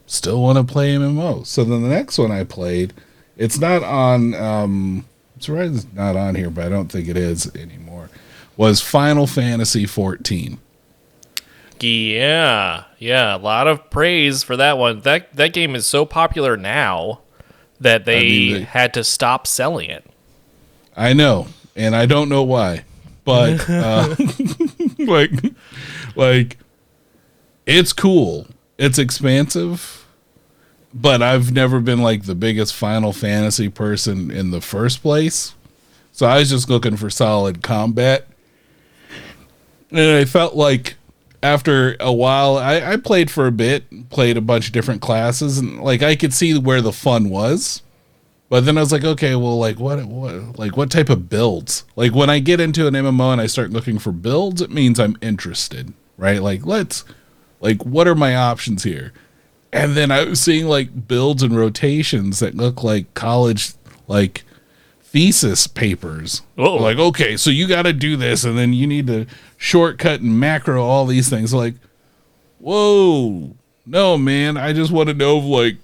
still want to play M M O. So then the next one I played, it's not on, um, it's right, it's not on here, but I don't think it is anymore, was Final Fantasy fourteen. Yeah. Yeah. A lot of praise for that one. That, that game is so popular now that they, I mean, they had to stop selling it. I know. And I don't know why, but, uh, like, like it's cool. It's expansive, but I've never been like the biggest Final Fantasy person in the first place. So I was just looking for solid combat. And I felt like after a while, I, I played for a bit, played a bunch of different classes, and like I could see where the fun was. But then I was like, okay, well, like what, what, like what type of builds? Like when I get into an M M O and I start looking for builds, it means I'm interested, right? Like let's, like what are my options here? And then I was seeing like builds and rotations that look like college, like thesis papers. Uh-oh. Like, okay, so you got to do this, and then you need to shortcut and macro all these things. Like, whoa, no, man, I just want to know if, like,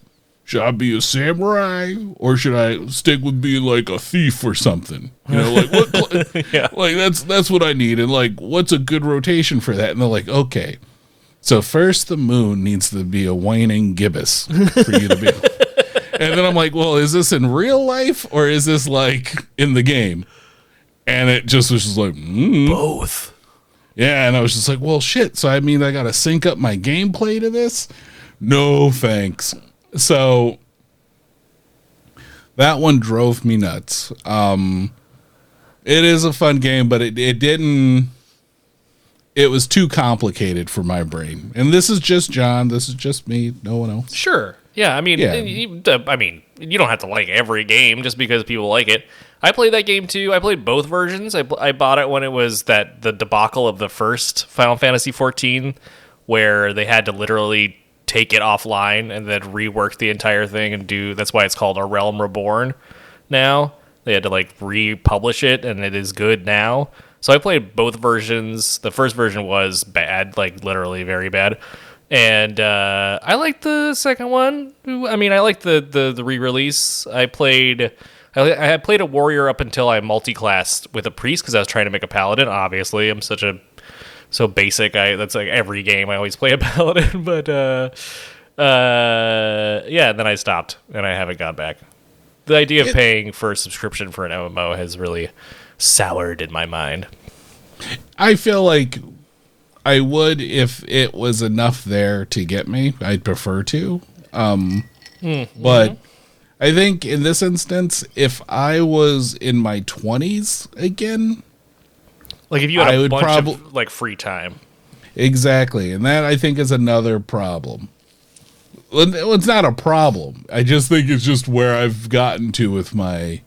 should I be a samurai or should I stick with being like a thief or something? You know, like what? Yeah. Like that's that's what I need, and like, what's a good rotation for that? And they're like, okay, so first the moon needs to be a whining gibbous for you to be. And then I'm like, well, is this in real life or is this like in the game? And it just was just like, mm. Both. Yeah. And I was just like, well, shit. So I mean, I got to sync up my gameplay to this. No, thanks. So that one drove me nuts. Um, it is a fun game, but it, it didn't, it was too complicated for my brain. And this is just John. This is just me. No one else. Sure. Yeah, I mean, yeah. I mean, you don't have to like every game just because people like it. I played that game too. I played both versions. I I bought it when it was that the debacle of the first Final Fantasy fourteen, where they had to literally take it offline and then rework the entire thing and do. That's why it's called A Realm Reborn. Now they had to like republish it, and it is good now. So I played both versions. The first version was bad, like literally very bad. And uh, I liked the second one. I mean, I liked the, the, the re-release. I played I, I had played a warrior up until I multi-classed with a priest because I was trying to make a paladin. Obviously, I'm such a so basic. I that's like every game I always play a paladin. But uh, uh, yeah, and then I stopped and I haven't gone back. The idea of paying for a subscription for an M M O has really soured in my mind. I feel like I would if it was enough there to get me. I'd prefer to. Um, mm-hmm. But I think in this instance, if I was in my twenties again, like if you had I a bunch prob- of like free time. Exactly. And that I think is another problem. It's not a problem. I just think it's just where I've gotten to with my,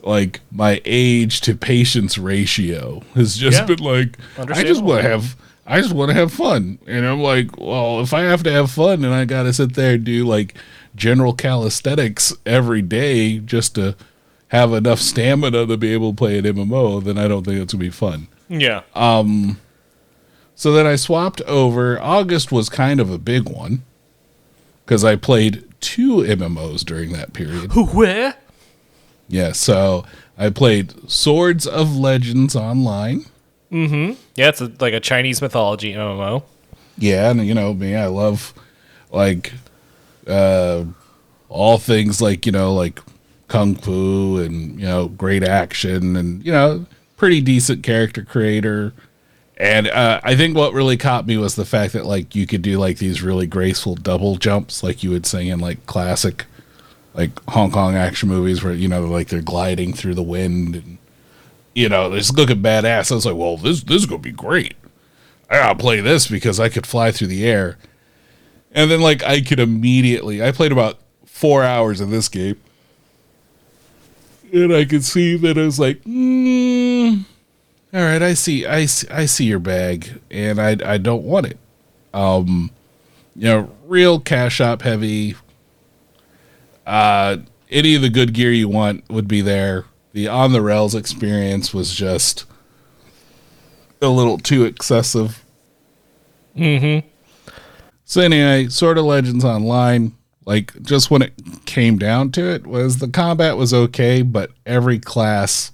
like my age to patience ratio has just yeah. been like, I just want to have, I just want to have fun. And I'm like, well, if I have to have fun and I got to sit there and do like general calisthenics every day just to have enough stamina to be able to play an M M O, then I don't think it's going to be fun. Yeah. Um. So then I swapped over. August was kind of a big one because I played two M M Os during that period. Where? Yeah, so I played Swords of Legends Online. Mm-hmm. Yeah, it's a, like a Chinese mythology M M O. Yeah, and you know me, I love like uh, all things like, you know, like kung fu and, you know, great action and, you know, pretty decent character creator. And uh, I think what really caught me was the fact that like you could do like these really graceful double jumps like you would sing in like classic like Hong Kong action movies where, you know, like they're gliding through the wind and, you know, this looking badass. I was like, well, this this is going to be great. I gotta play this because I could fly through the air. And then, like, I could immediately... I played about four hours of this game. And I could see that I was like, mm, all right, I see, I see, I see your bag. And I, I don't want it. Um, you know, real cash shop heavy. Uh, any of the good gear you want would be there. The on the rails experience was just a little too excessive. Mm-hmm. So anyway, Sword of Legends Online, like just when it came down to it, was the combat was okay, but every class,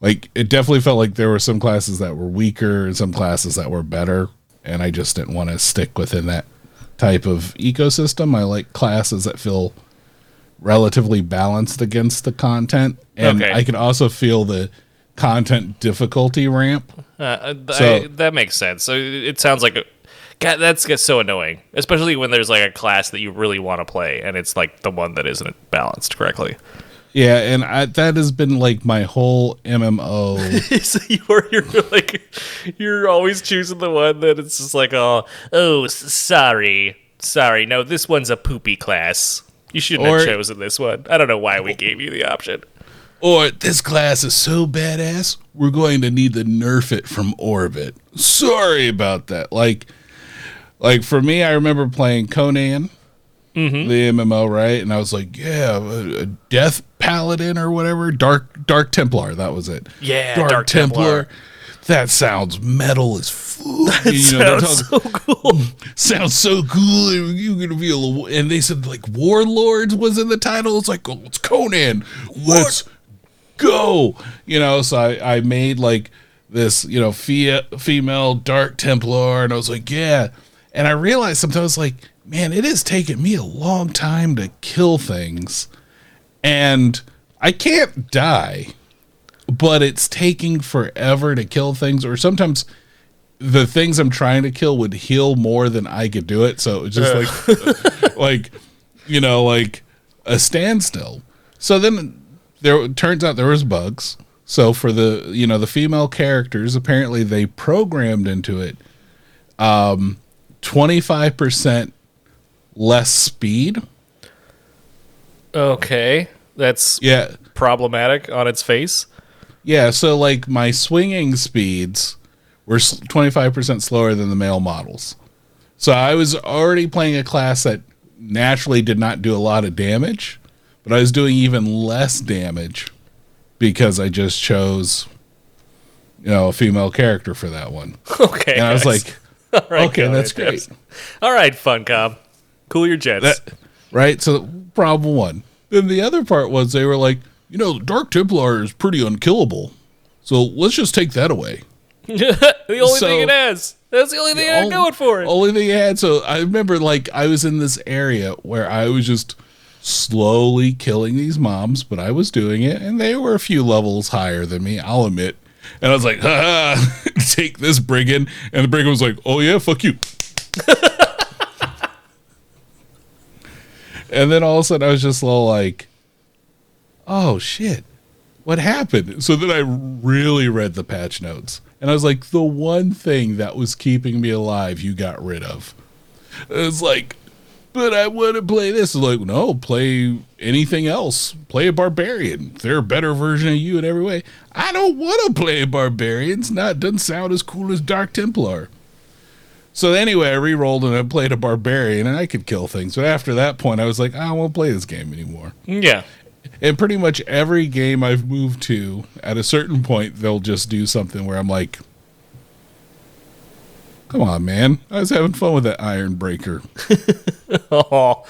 like it definitely felt like there were some classes that were weaker and some classes that were better, and I just didn't want to stick within that type of ecosystem. I like classes that feel relatively balanced against the content, and okay. I can also feel the content difficulty ramp. Uh, so, I, that makes sense. So it sounds like a, God, that's gets so annoying, especially when there's like a class that you really want to play and it's like the one that isn't balanced correctly. Yeah, and I, that has been like my whole M M O. So you're, you're like you're always choosing the one that it's just like, oh, oh, sorry, sorry. No, this one's a poopy class. You shouldn't or, have chosen this one. I don't know why we gave you the option. Or, this class is so badass, we're going to need to nerf it from orbit. Sorry about that. Like, like for me, I remember playing Conan, mm-hmm. the M M O, right? And I was like, yeah, a Death Paladin or whatever. Dark Dark Templar, that was it. Yeah, Dark, Dark Templar. Templar. That sounds metal as fuck. That you know, sounds talking, so cool. Sounds so cool. You're gonna be a little, and they said like Warlords was in the title. It's like, oh, it's Conan. Let's go. You know, so I, I made like this, you know, fia, female Dark Templar, and I was like, yeah. And I realized sometimes like, man, it is taking me a long time to kill things, and I can't die. But it's taking forever to kill things, or sometimes the things I'm trying to kill would heal more than I could do it. So it's just yeah. like, like, you know, like a standstill. So then there turns out there was bugs. So for the, you know, the female characters, apparently they programmed into it, um, twenty-five percent less speed. Okay. That's yeah. problematic on its face. Yeah, so like my swinging speeds were twenty-five percent slower than the male models. So I was already playing a class that naturally did not do a lot of damage, but I was doing even less damage because I just chose, you know, a female character for that one. Okay. And I was nice. like, right, okay, that's great. Depth. All right, Funcom. Cool your jets. That, right, so problem one. Then the other part was they were like, you know, Dark Templar is pretty unkillable, so let's just take that away. the only so, thing it has. That's the only thing I had going for it. Only thing it had. So I remember, like, I was in this area where I was just slowly killing these mobs, but I was doing it, and they were a few levels higher than me, I'll admit. And I was like, ha ha, take this, brigand. And the brigand was like, oh, yeah, fuck you. And then all of a sudden I was just a little like, oh shit, what happened? So then I really read the patch notes, and I was like, the one thing that was keeping me alive, you got rid of. It's like, but I want to play this. It's like, no, play anything else. Play a barbarian. They're a better version of you in every way. I don't want to play a barbarian. It's not, it doesn't sound as cool as Dark Templar. So anyway, I re-rolled and I played a barbarian, and I could kill things. But after that point, I was like, I won't play this game anymore. Yeah. And pretty much every game I've moved to, at a certain point, they'll just do something where I'm like, come on, man. I was having fun with that Iron Breaker. oh,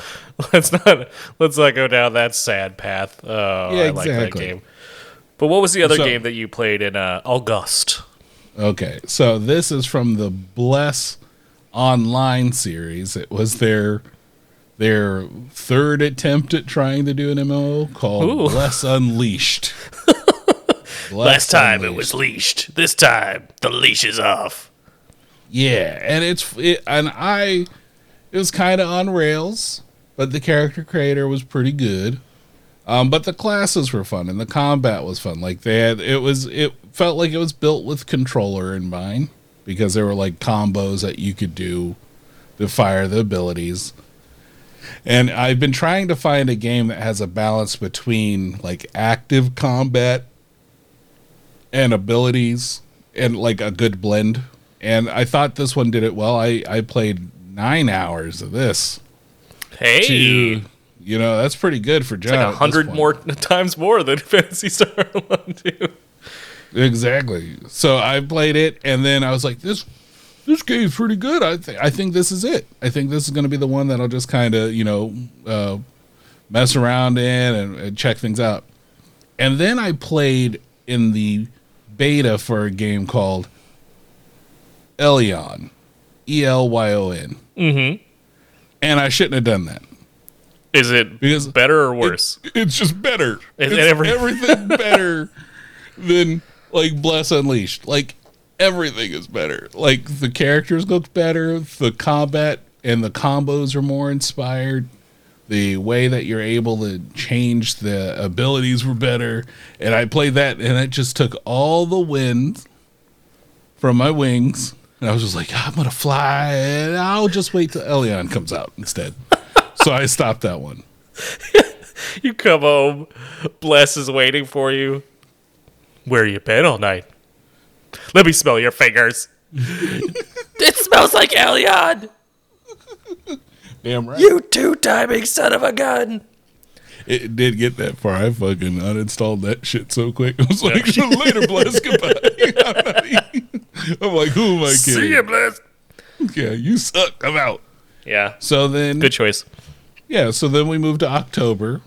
let's not, let's not go down that sad path. Oh, yeah, I exactly. like that game. But what was the other so, game that you played in uh, August? Okay, so this is from the Bless Online series. It was their... their third attempt at trying to do an M M O called Ooh. Bless Unleashed. Bless Last time Unleashed. It was leashed. This time the leash is off. Yeah, and it's it, and I it was kind of on rails, but the character creator was pretty good. Um, but the classes were fun and the combat was fun. Like they had it was it felt like it was built with controller in mind, because there were like combos that you could do to fire the abilities. And I've been trying to find a game that has a balance between like active combat and abilities, and like a good blend. And I thought this one did it well. I, I played nine hours of this. Hey, to, you know, that's pretty good for John. It's like a hundred more times more than Fantasy Star One Two. Exactly. So I played it, and then I was like, this. This game's pretty good. I think I think this is it. I think this is going to be the one that I'll just kind of, you know, uh, mess around in and, and check things out. And then I played in the beta for a game called Elyon, E L Y O N. Mm-hmm. And I shouldn't have done that. Is it because better or worse? It, it's just better. Is it's every- everything better than, like, Bless Unleashed. Like, everything is better. Like, the characters look better, the combat and the combos are more inspired, the way that you're able to change the abilities were better, and I played that, and it just took all the wind from my wings, and I was just like, I'm gonna fly, and I'll just wait till Elyon comes out instead. So I stopped that one. You come home. Bless is waiting for you. Where you been all night? Let me smell your fingers. It smells like Elyon. Damn right. You two-timing son of a gun. It did get that far. I fucking uninstalled that shit so quick. I was like, later, Bless. Goodbye. I'm, not eating. I'm like, who am I kidding? See ya, Bless. Yeah, you suck. I'm out. Yeah. So then. Good choice. Yeah, so then we moved to October,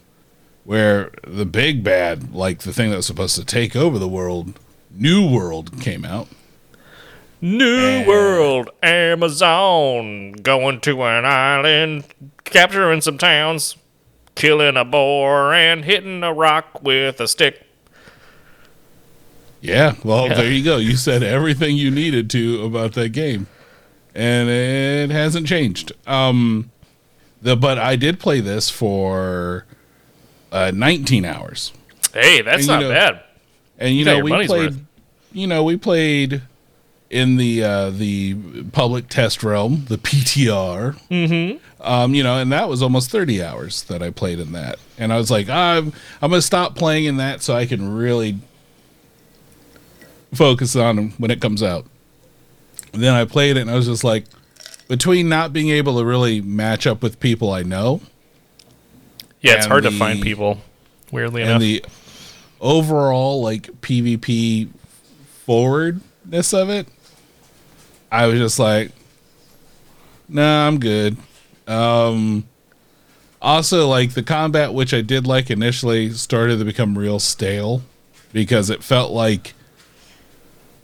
where the big bad, like the thing that was supposed to take over the world, New World, came out. New and World, Amazon, going to an island, capturing some towns, killing a boar, and hitting a rock with a stick. Yeah, well, yeah. There you go. You said everything you needed to about that game, and it hasn't changed. Um... The, but I did play this for uh, nineteen hours. Hey, that's and, not know, bad. And you know we played. Worth. You know we played in the uh, the public test realm, the P T R. Mm-hmm. Um, you know, and that was almost thirty hours that I played in that. And I was like, I'm I'm gonna stop playing in that so I can really focus on them when it comes out. And then I played it, and I was just like. Between not being able to really match up with people I know. Yeah, it's hard the, to find people, weirdly and enough. And the overall, like, PvP forwardness of it, I was just like, nah, I'm good. Um, also, like, the combat, which I did like initially, started to become real stale because it felt like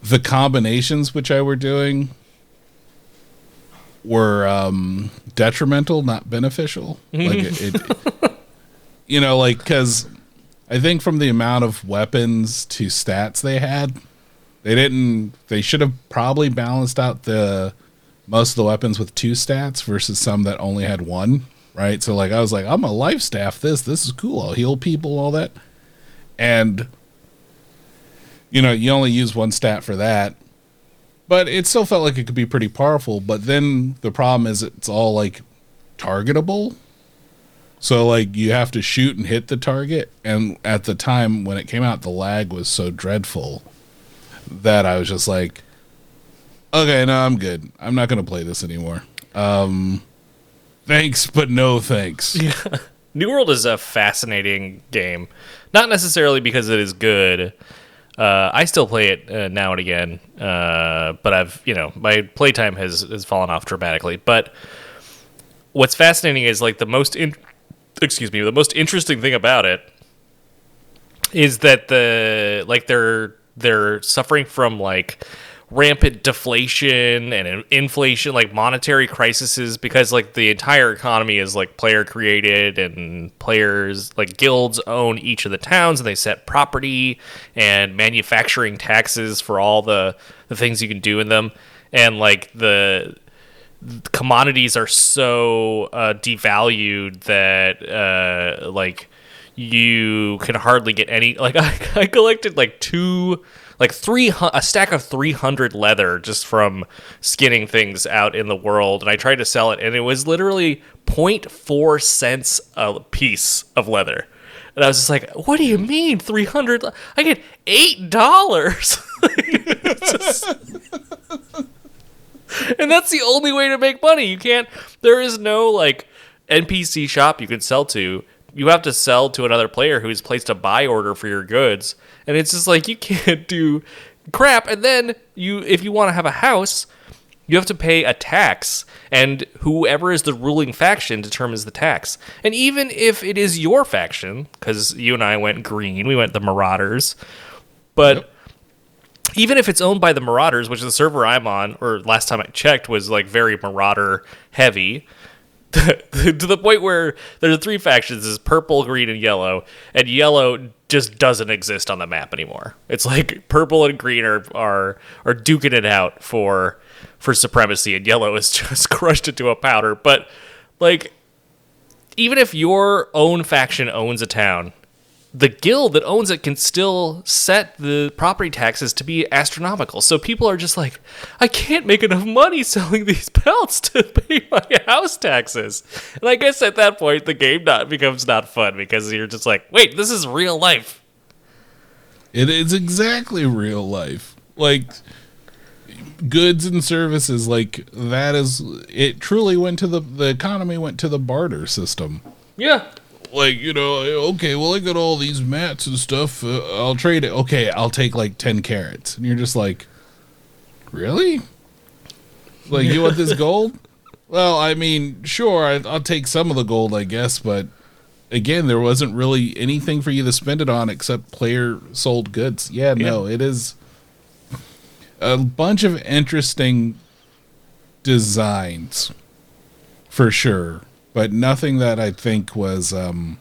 the combinations which I were doing were um, detrimental, not beneficial. Like it, it, it you know, like because I think from the amount of weapons to stats they had, they didn't. They should have probably balanced out the most of the weapons with two stats versus some that only had one. Right. So like I was like, I'm a life staff. This this is cool. I'll heal people, all that, and you know, you only use one stat for that. But it still felt like it could be pretty powerful. But then the problem is it's all, like, targetable. So, like, you have to shoot and hit the target. And at the time when it came out, the lag was so dreadful that I was just like, okay, no, I'm good. I'm not going to play this anymore. Um, thanks, but no thanks. Yeah. New World is a fascinating game. Not necessarily because it is good. Uh, I still play it uh, now and again, uh, but I've, you know, my playtime has, has fallen off dramatically. But what's fascinating is like the most, in- excuse me, the most interesting thing about it is that the like they're they're suffering from like rampant deflation and inflation, like monetary crises, because like the entire economy is like player created, and players like guilds own each of the towns, and they set property and manufacturing taxes for all the, the things you can do in them. And like the, the commodities are so uh, devalued that uh, like you can hardly get any, like I, I collected like two Like three, a stack of three hundred leather just from skinning things out in the world. And I tried to sell it, and it was literally zero point four cents a piece of leather. And I was just like, what do you mean three hundred? I get eight dollars. And that's the only way to make money. You can't, there is no like N P C shop you can sell to. You have to sell to another player who's placed a buy order for your goods. And it's just like, you can't do crap. And then you, if you want to have a house, you have to pay a tax. And whoever is the ruling faction determines the tax. And even if it is your faction, because you and I went green, we went the Marauders. But yep. Even if it's owned by the Marauders, which the server I'm on, or last time I checked, was like very Marauder heavy, to the point where there are three factions, is purple, green, and yellow, and yellow just doesn't exist on the map anymore. It's like purple and green are are, are duking it out for for supremacy, and yellow is just crushed into a powder. But like, even if your own faction owns a town, the guild that owns it can still set the property taxes to be astronomical. So people are just like, I can't make enough money selling these pelts to pay my house taxes. And I guess at that point, the game not becomes not fun because you're just like, wait, this is real life. It is exactly real life. Like, goods and services, like, that is, it truly went to the, the economy went to the barter system. Yeah. Like, you know, okay, well, I got all these mats and stuff. Uh, I'll trade it. Okay, I'll take, like, ten carats. And you're just like, really? Like, you want this gold? Well, I mean, sure, I, I'll take some of the gold, I guess. But, again, there wasn't really anything for you to spend it on except player-sold goods. Yeah, no, yeah. It is a bunch of interesting designs, for sure. But nothing that I think was um,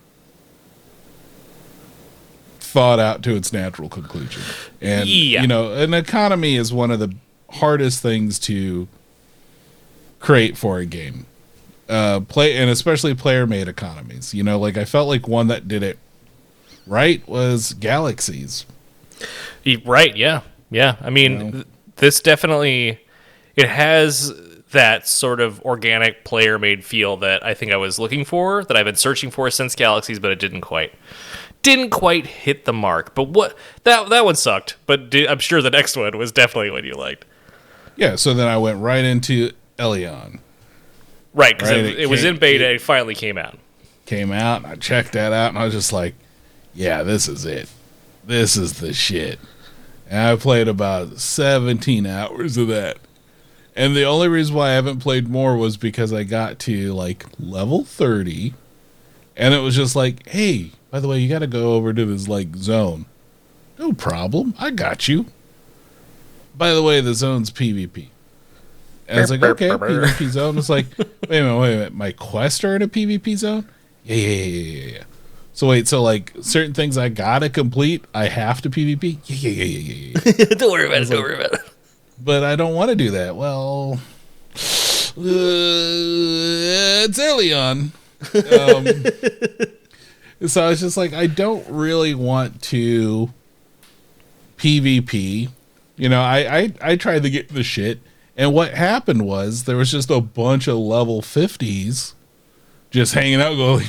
thought out to its natural conclusion. And, yeah. you know, an economy is one of the hardest things to create for a game. Uh, play and especially player-made economies. You know, like, I felt like one that did it right was Galaxies. Right, yeah. Yeah, I mean, you know? This definitely, it has that sort of organic player-made feel that I think I was looking for, that I've been searching for since Galaxies, but it didn't quite, didn't quite hit the mark. But what that that one sucked, but did, I'm sure the next one was definitely what you liked. Yeah, so then I went right into Elyon. Right, because right, it, it, it was in beta, it, it finally came out. Came out, and I checked that out, and I was just like, yeah, this is it. This is the shit. And I played about seventeen hours of that. And the only reason why I haven't played more was because I got to, like, level thirty, and it was just like, hey, by the way, you got to go over to this, like, zone. No problem. I got you. By the way, the zone's PvP. And I was like, okay, PvP zone. It's like, wait a minute, wait a minute. My quests are in a PvP zone? Yeah, yeah, yeah, yeah, yeah. So wait, so, like, certain things I got to complete, I have to PvP? Yeah, yeah, yeah, yeah, yeah, yeah. Don't worry about it, don't worry about it. But I don't want to do that. Well, uh, it's Elyon. Um, so I was just like, I don't really want to PvP. You know, I, I, I tried to get the shit. And what happened was there was just a bunch of level fifties just hanging out going,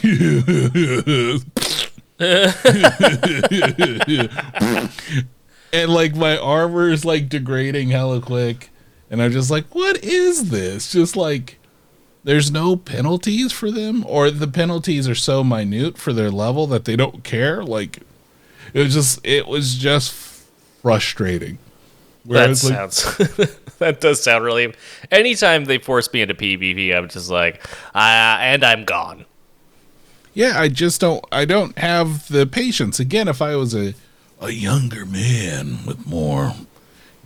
and, like, my armor is, like, degrading hella quick. And I'm just like, what is this? Just, like, there's no penalties for them? Or the penalties are so minute for their level that they don't care? Like, it was just, it was just frustrating. Whereas, that sounds... Like, that does sound really... Anytime they force me into PvP, I'm just like, uh, and I'm gone. Yeah, I just don't... I don't have the patience. Again, if I was a... a younger man with more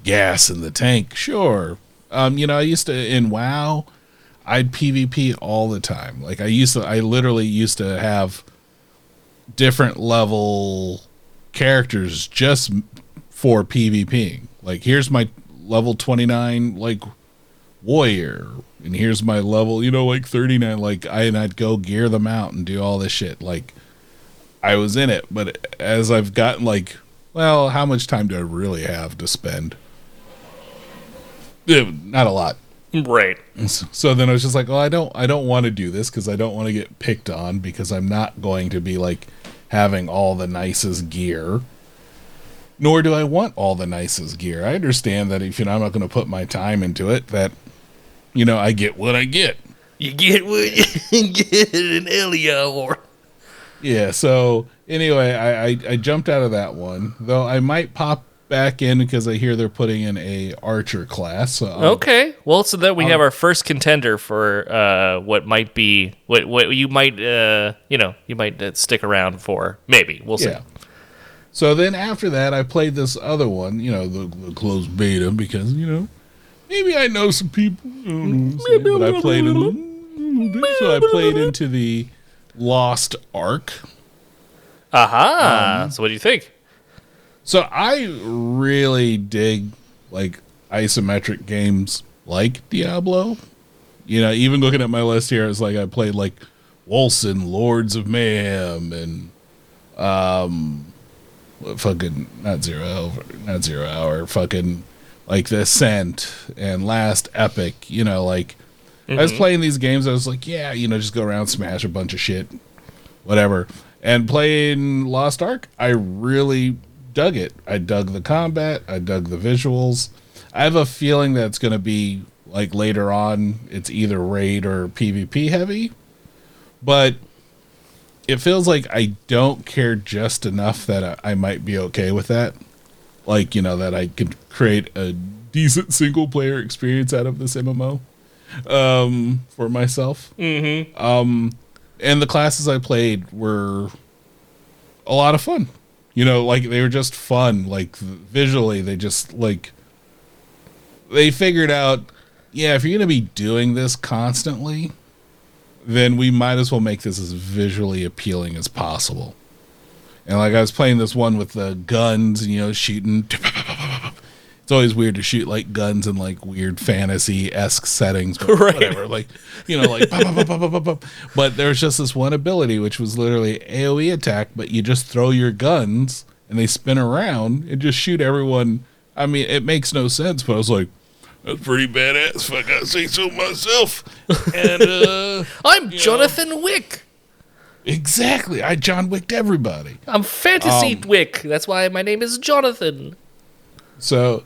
gas in the tank. Sure. Um, you know, I used to, in WoW, I'd PvP all the time. Like, I used to, I literally used to have different level characters just for PvPing. Like, here's my level twenty-nine, like, warrior. And here's my level, you know, like, thirty-nine. Like, I, and I'd go gear them out and do all this shit. Like, I was in it. But as I've gotten, like, well, how much time do I really have to spend? Not a lot. Right. So then I was just like, well, I don't I don't want to do this because I don't want to get picked on because I'm not going to be, like, having all the nicest gear. Nor do I want all the nicest gear. I understand that if, you know, I'm not going to put my time into it, that, you know, I get what I get. You get what you get in Elyon or... Yeah, so anyway, I, I, I jumped out of that one, though I might pop back in because I hear they're putting in a archer class. So okay, well, so then we I'll, have our first contender for uh, what might be what what you might uh, you know you might uh, stick around for. Maybe we'll yeah. see. So then after that, I played this other one, you know, the, the closed beta because you know maybe I know some people, I know saying, but I played in, so I played into the Lost Ark. Aha! Um, so what do you think? So I really dig, like, isometric games like Diablo. You know, even looking at my list here, it's like I played, like, Wolson, Lords of Mayhem, and um, fucking not zero, not zero hour, fucking like The Ascent and Last Epic, you know, like mm-hmm. I was playing these games. I was like, yeah, you know, just go around, smash a bunch of shit, whatever. And playing Lost Ark, I really dug it. I dug the combat. I dug the visuals. I have a feeling that's going to be like later on, it's either raid or PvP heavy, but it feels like I don't care just enough that I, I might be okay with that. Like, you know, that I could create a decent single player experience out of this M M O um, for myself. Mm-hmm. Um, and the classes I played were a lot of fun. You know, like they were just fun. Like visually, they just like, they figured out, yeah, if you're going to be doing this constantly, then we might as well make this as visually appealing as possible. And like I was playing this one with the guns and, you know, shooting. It's always weird to shoot like guns in like weird fantasy-esque settings, but right. whatever. Like, you know, like, pop, pop, pop, pop, pop, pop. But there was just this one ability, which was literally AoE attack, but you just throw your guns and they spin around and just shoot everyone. I mean, it makes no sense, but I was like, that's pretty badass. Fuck, I say so myself. And uh, I'm Jonathan know. Wick. Exactly. I John Wicked everybody. I'm Fantasy um, Wick. That's why my name is Jonathan. So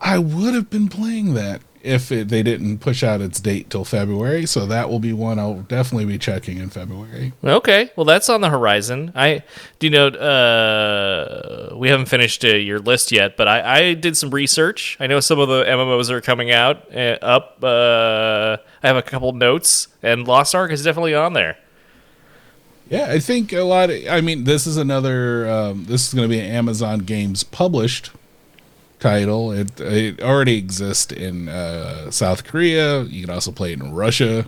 I would have been playing that if it, they didn't push out its date till February. So that will be one I'll definitely be checking in February. Okay. Well, that's on the horizon. I do you know uh, we haven't finished uh, your list yet, but I, I did some research. I know some of the M M Os are coming out uh, up. Uh, I have a couple notes, and Lost Ark is definitely on there. Yeah, I think a lot of, I mean, this is another, um, this is going to be an Amazon Games published title. It, it already exists in uh, South Korea. You can also play it in Russia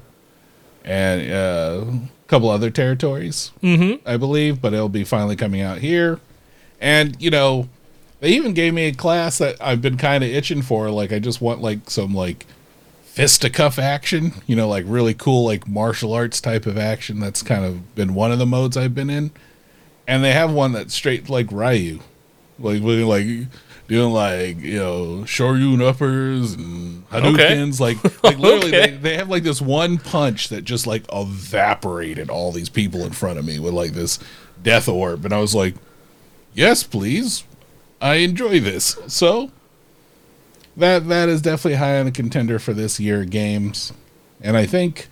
and uh, a couple other territories, mm-hmm. I believe, but it'll be finally coming out here. And, you know, they even gave me a class that I've been kind of itching for. Like, I just want, like, some, like, fisticuff action, you know, like really cool, like martial arts type of action. That's kind of been one of the modes I've been in. And they have one that's straight like Ryu, like really like doing like, you know, Shoryun uppers and Hadoukens, okay. like, like literally okay. they, they have like this one punch that just like evaporated all these people in front of me with like this death orb. And I was like, yes, please. I enjoy this. So That that is definitely high on the contender for this year games. And I think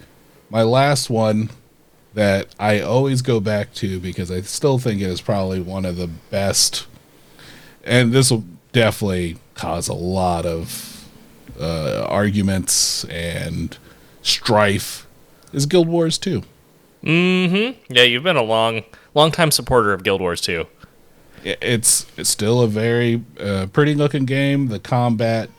my last one that I always go back to because I still think it is probably one of the best, and this will definitely cause a lot of uh, arguments and strife, is Guild Wars two. Mm-hmm. Yeah, you've been a long, long-time supporter of Guild Wars two. It's, it's still a very uh, pretty looking game. The combat,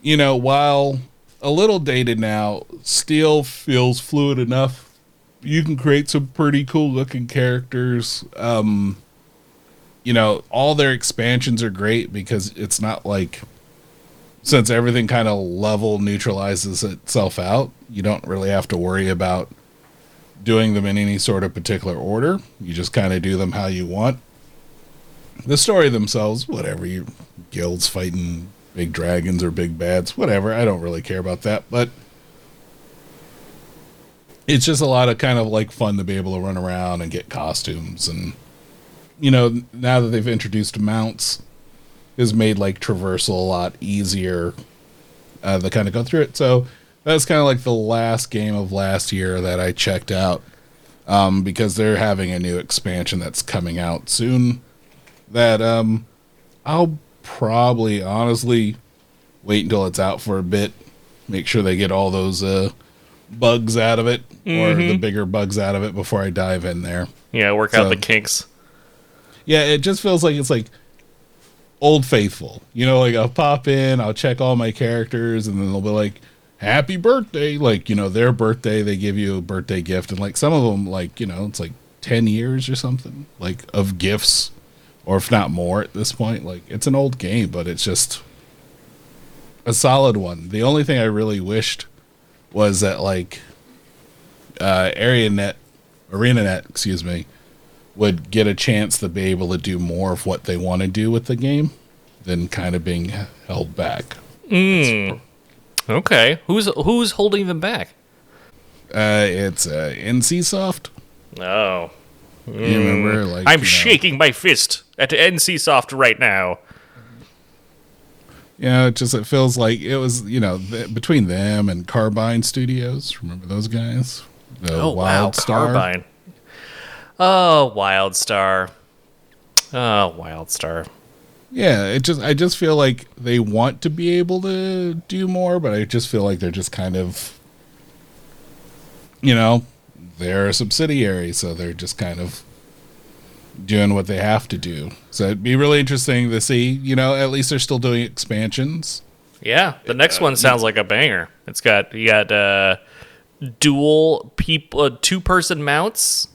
you know, while a little dated now, still feels fluid enough. You can create some pretty cool looking characters. Um, you know, all their expansions are great because it's not like, since everything kind of level neutralizes itself out, you don't really have to worry about doing them in any sort of particular order. You just kind of do them how you want. The story themselves, whatever, your guilds fighting big dragons or big bads, whatever, I don't really care about that, but it's just a lot of kind of like fun to be able to run around and get costumes. And, you know, now that they've introduced mounts, it's made like traversal a lot easier uh, to kind of go through it. So that's kind of like the last game of last year that I checked out, um, because they're having a new expansion that's coming out soon that um, I'll probably honestly wait until it's out for a bit, make sure they get all those uh, bugs out of it, mm-hmm. or the bigger bugs out of it before I dive in there. Yeah, work so, out the kinks. Yeah, it just feels like it's like Old Faithful. You know, like I'll pop in, I'll check all my characters, and then they'll be like, happy birthday. Like, you know, their birthday, they give you a birthday gift. And like some of them, like, you know, it's like ten years or something like of gifts, or if not more at this point. Like, it's an old game, but it's just a solid one. The only thing I really wished was that like, uh, AreaNet, ArenaNet, excuse me, would get a chance to be able to do more of what they want to do with the game than kind of being held back. Mm. Okay. Who's who's holding them back? Uh, it's uh, NCSoft. Oh. Mm. You remember? Like, I'm you know, shaking my fist at NCSoft right now. Yeah, you know, it just it feels like it was, you know, th- between them and Carbine Studios. Remember those guys? The oh, Wild wow, Star. Carbine. Oh, Wildstar. Oh, Wildstar. Yeah, it just I just feel like they want to be able to do more, but I just feel like they're just kind of, you know, they're a subsidiary, so they're just kind of doing what they have to do. So it'd be really interesting to see, you know, at least they're still doing expansions. Yeah, the next uh, one sounds like a banger. It's got you got uh, dual people, uh, two person mounts.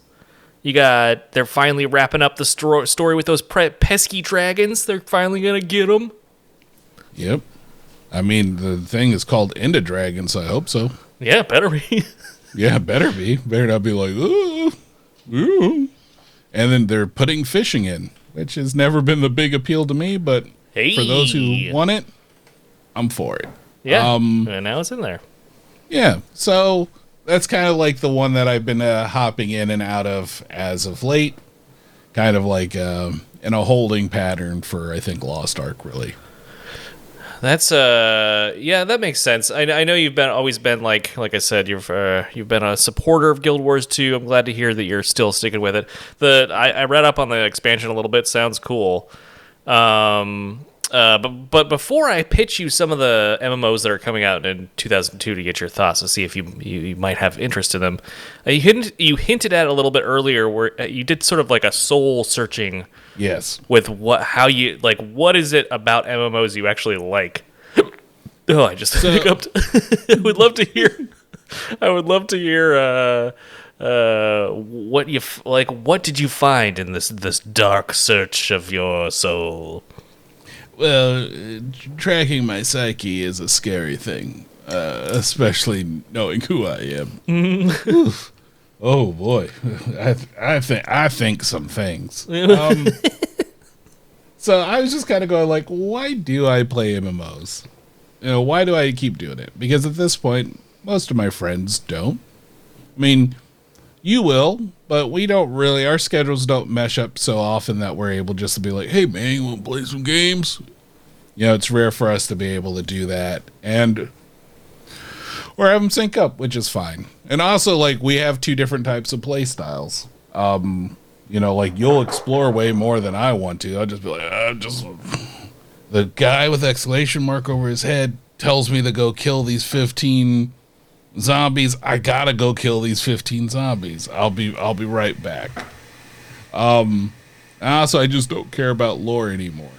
You got they're finally wrapping up the sto- story with those pre- pesky dragons. They're finally gonna get them. Yep, I mean the thing is called End of Dragon, so I hope so. Yeah, better be. Yeah, better be. Better not be like ooh, ooh. And then they're putting fishing in, which has never been the big appeal to me, but hey. For those who want it, I'm for it. Yeah, um, and now it's in there. Yeah, so that's kind of like the one that I've been uh, hopping in and out of as of late, kind of like um, in a holding pattern for, I think, Lost Ark, really. That's uh yeah, that makes sense. I, I know you've been always been like like I said you've uh, you've been a supporter of Guild Wars two. I'm glad to hear that you're still sticking with it. The I, I read up on the expansion a little bit. Sounds cool. Um, uh, but but before I pitch you some of the M M Os that are coming out in two thousand two to get your thoughts to see if you you, you might have interest in them, uh, you hinted you hinted at it a little bit earlier where uh, you did sort of like a soul searching. Yes. With what, how you, like, what is it about M M Os you actually like? Oh, I just so, hiccuped. I would love to hear, I would love to hear, uh, uh, what you, like, what did you find in this, this dark search of your soul? Well, uh, tracking my psyche is a scary thing, uh, especially knowing who I am. Mm-hmm. Oh boy, I th- I think I think some things. Um, so I was just kind of going like, why do I play M M Os? You know, why do I keep doing it? Because at this point, most of my friends don't. I mean, you will, but we don't really. Our schedules don't mesh up so often that we're able just to be like, hey man, you want to play some games? You know, it's rare for us to be able to do that, and or have them sync up, which is fine. And also, like, we have two different types of play styles. Um, you know, like, you'll explore way more than I want to. I'll just be like, I'm just... The guy with exclamation mark over his head tells me to go kill these fifteen zombies. I gotta go kill these fifteen zombies. I'll be I'll be right back. Um, also, I just don't care about lore anymore.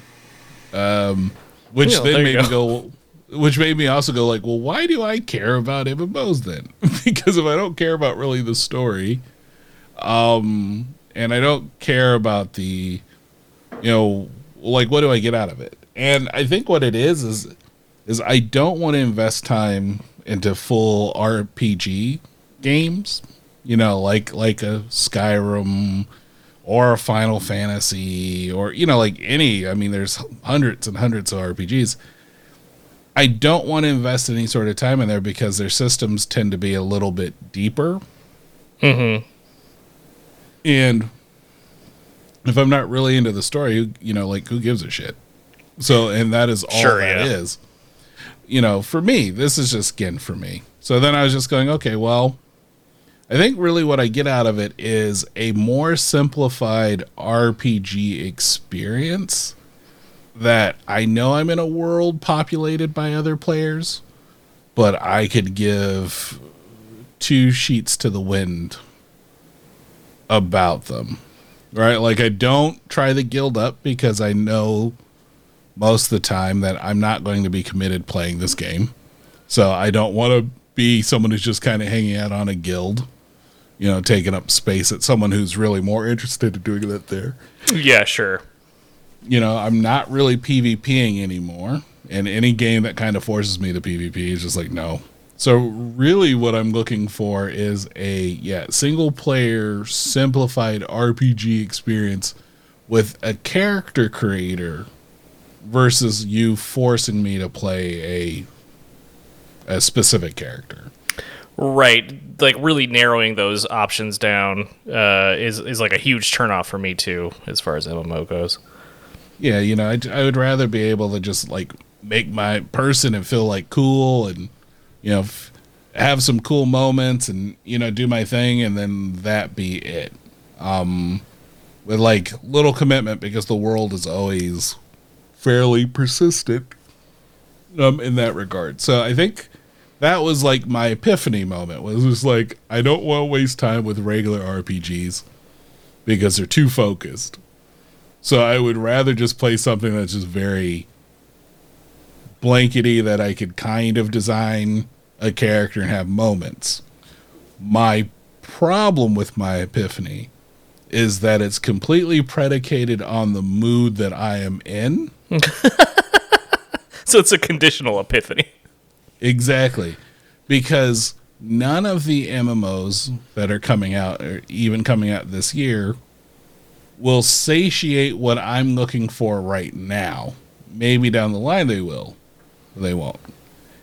Um, which yeah, then made me go... go Which made me also go like, well, why do I care about M M Os then? Because if I don't care about really the story, um, and I don't care about the, you know, like, what do I get out of it? And I think what it is is, is I don't want to invest time into full R P G games, you know, like like a Skyrim or a Final Fantasy or, you know, like any. I mean, there's hundreds and hundreds of R P Gs. I don't want to invest any sort of time in there because their systems tend to be a little bit deeper. Mm-hmm. And if I'm not really into the story, you know, like who gives a shit? So, and that is all sure, that yeah. is, you know, for me, this is just skin for me. So then I was just going, okay, well, I think really what I get out of it is a more simplified R P G experience that I know I'm in a world populated by other players, but I could give two sheets to the wind about them, right? Like I don't try the guild up because I know most of the time that I'm not going to be committed playing this game. So I don't want to be someone who's just kind of hanging out on a guild, you know, taking up space at someone who's really more interested in doing that there. Yeah, sure. You know, I'm not really PvPing anymore, and any game that kind of forces me to PvP is just like, no, So really what I'm looking for is a yeah single player simplified R P G experience with a character creator versus you forcing me to play a a specific character. Right. Like really narrowing those options down uh, is, is like a huge turnoff for me too, as far as M M O goes. Yeah. You know, I, I would rather be able to just like make my person and feel like cool and, you know, f- have some cool moments and, you know, do my thing. And then that be it. Um, with like little commitment because the world is always fairly persistent um, in that regard. So I think, that was like my epiphany moment. Was just like, I don't want to waste time with regular R P Gs because they're too focused. So I would rather just play something that's just very blankety that I could kind of design a character and have moments. My problem with my epiphany is that it's completely predicated on the mood that I am in. So it's a conditional epiphany. Exactly, because none of the M M Os that are coming out, or even coming out this year, will satiate what I'm looking for right now. Maybe down the line they will, but they won't.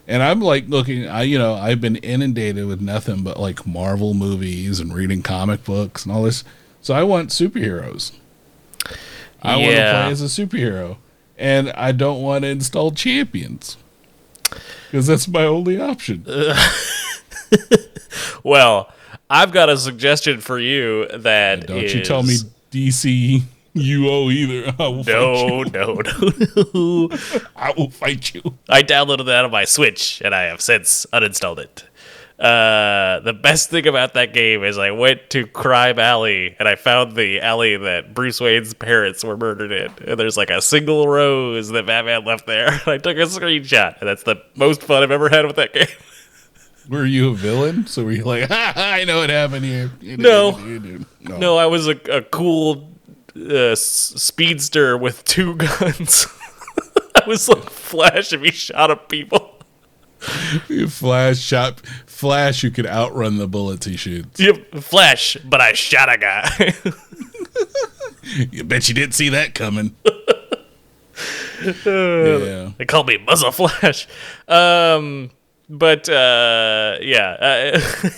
And I'm like looking, I you know, I've been inundated with nothing but like Marvel movies and reading comic books and all this. So I want superheroes. I yeah. want to play as a superhero, and I don't want to install Champions. Because that's my only option. Uh, well, I've got a suggestion for you that and don't is... you tell me D C U O either. I will no, fight you. No, no, no. I will fight you. I downloaded that on my Switch, and I have since uninstalled it. Uh, the best thing about that game is I went to Crime Alley, and I found the alley that Bruce Wayne's parents were murdered in. And there's like a single rose that Batman left there. And I took a screenshot, and that's the most fun I've ever had with that game. Were you a villain? So were you like, ha, I know what happened here. You no. Did, you did. no. No, I was a, a cool uh, speedster with two guns. I was like Flash if he shot at people. You Flash shot... Flash, you could outrun the bullets he shoots. Yep, Flash, but I shot a guy. You bet you didn't see that coming. Yeah. They call me Muzzle Flash. Um, but, uh, yeah,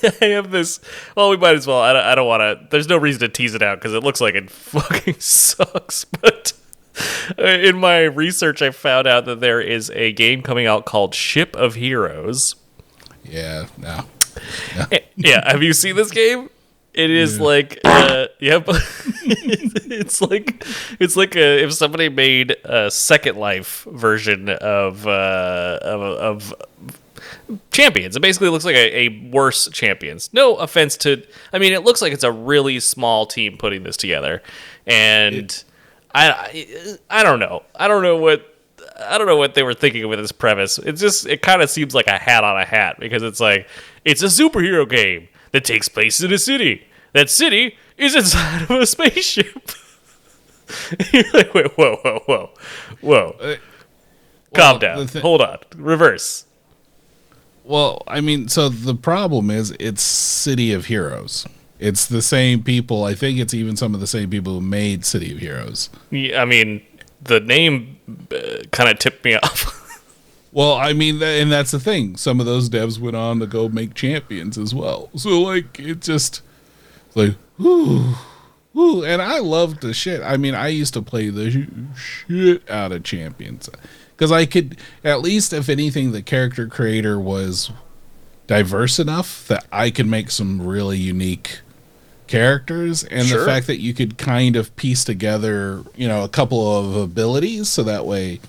I, I have this. Well, we might as well. I don't, I don't want to. There's no reason to tease it out because it looks like it fucking sucks. But in my research, I found out that there is a game coming out called Ship of Heroes. Yeah, no. no. Yeah, have you seen this game? It is yeah. like, uh, yep. it's like, it's like a, if somebody made a Second Life version of uh, of, of Champions. It basically looks like a, a worse Champions. No offense to, I mean, it looks like it's a really small team putting this together, and it, I, I don't know, I don't know what. I don't know what they were thinking with this premise. It just, it kind of seems like a hat on a hat because it's like, it's a superhero game that takes place in a city. That city is inside of a spaceship. You're like, wait, whoa, whoa, whoa, whoa. Uh, Calm well, down. Thi- Hold on. Reverse. Well, I mean, so the problem is it's City of Heroes. It's the same people. I think it's even some of the same people who made City of Heroes. Yeah, I mean... The name uh, kind of tipped me off. Well, I mean, th- and that's the thing. Some of those devs went on to go make Champions as well. So, like, it just, like, whoo, whoo. And I loved the shit. I mean, I used to play the shit out of Champions. Because I could, at least if anything, the character creator was diverse enough that I could make some really unique characters, and sure. The fact that you could kind of piece together, you know, a couple of abilities, so that way,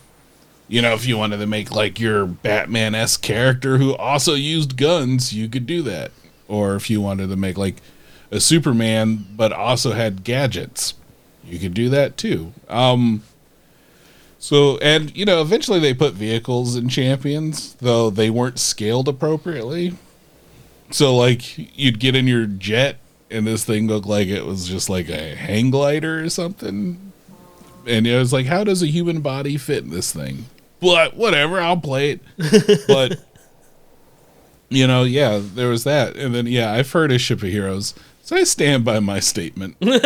you know, if you wanted to make like your Batman-esque character who also used guns, you could do that. Or if you wanted to make like a Superman but also had gadgets, you could do that too. Um, so, and you know, eventually they put vehicles in Champions, though they weren't scaled appropriately. So like you'd get in your jet and this thing looked like it was just like a hang glider or something. And it was like, how does a human body fit in this thing? But whatever, I'll play it. But you know, yeah, there was that. And then, yeah, I've heard of Ship of Heroes, so I stand by my statement. Uh,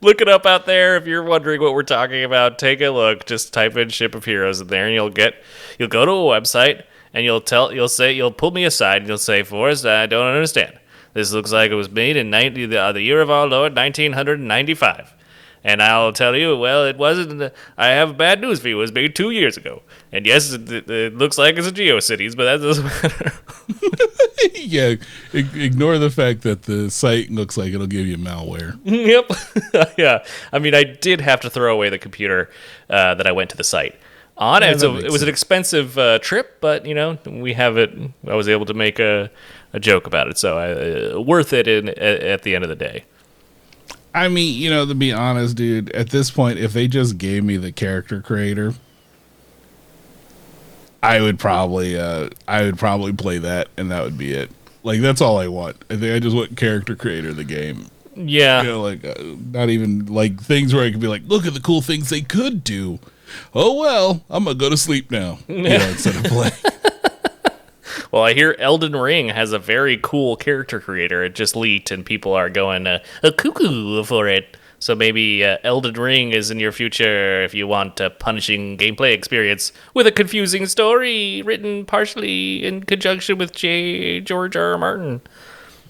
look it up out there. If you're wondering what we're talking about, take a look. Just type in Ship of Heroes in there, and you'll get, you'll go to a website, and you'll tell, you'll say, you'll pull me aside, and you'll say, Forrest, I don't understand. This looks like it was made in ninety, the, uh, the year of our Lord, nineteen ninety-five. And I'll tell you, well, it wasn't. I have bad news for you. It was made two years ago. And yes, it, it looks like it's a GeoCities, but that doesn't matter. Yeah, ignore the fact that the site looks like it'll give you malware. Yep. Yeah. I mean, I did have to throw away the computer uh, that I went to the site on. Yeah, so it was an expensive uh, trip, but, you know, we have it. I was able to make a, a joke about it. So I, uh, worth it in, at, at the end of the day. I mean, you know, to be honest, dude, at this point, if they just gave me the character creator, I would probably, uh, I would probably play that, and that would be it. Like, that's all I want. I think I just want character creator of the game. Yeah, you know, like uh, not even like things where I could be like, look at the cool things they could do. Oh well, I'm gonna go to sleep now, you know, instead of play. Well, I hear Elden Ring has a very cool character creator. It just leaked, and people are going uh, a cuckoo for it. So maybe uh, Elden Ring is in your future if you want a punishing gameplay experience with a confusing story written partially in conjunction with J. George R. R. Martin.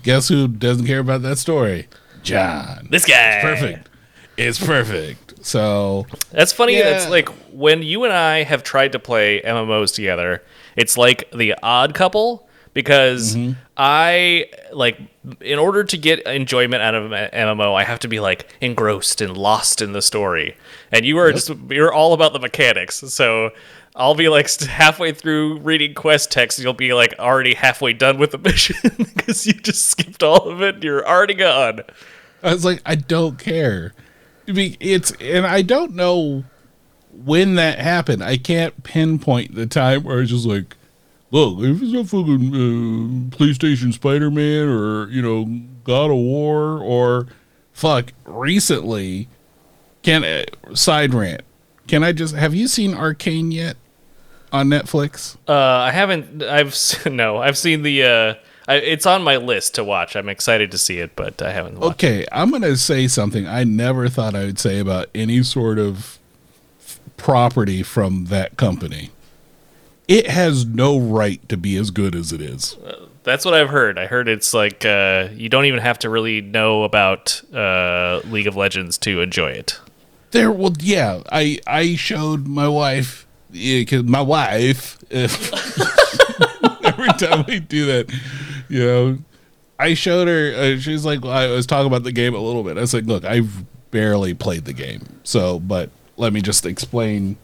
Guess who doesn't care about that story? John. This guy. It's perfect. It's perfect. So that's funny. Yeah. That's like when you and I have tried to play M M Os together. It's like the odd couple, because mm-hmm. I, like, in order to get enjoyment out of an M M O, I have to be, like, engrossed and lost in the story. And you are yep. just, you're all about the mechanics. So I'll be, like, halfway through reading quest text, and you'll be, like, already halfway done with the mission because you just skipped all of it. And you're already gone. I was like, I don't care. It's, and I don't know when that happened. I can't pinpoint the time where I was just like, look, if it's not fucking uh, PlayStation Spider-Man or, you know, God of War or fuck, recently, can uh, side rant. Can I just, have you seen Arcane yet on Netflix? Uh, I haven't, I've, no, I've seen the, uh, I, it's on my list to watch. I'm excited to see it, but I haven't watched okay, it. Okay, I'm going to say something I never thought I would say about any sort of property from that company. It has no right to be as good as it is. Uh, that's what I've heard. I heard it's like uh, you don't even have to really know about uh, League of Legends to enjoy it. There, well, yeah. I I showed my wife because yeah, my wife. If, every time we do that, you know, I showed her. Uh, she's like, well, I was talking about the game a little bit. I was like, look, I've barely played the game, so but. Let me just explain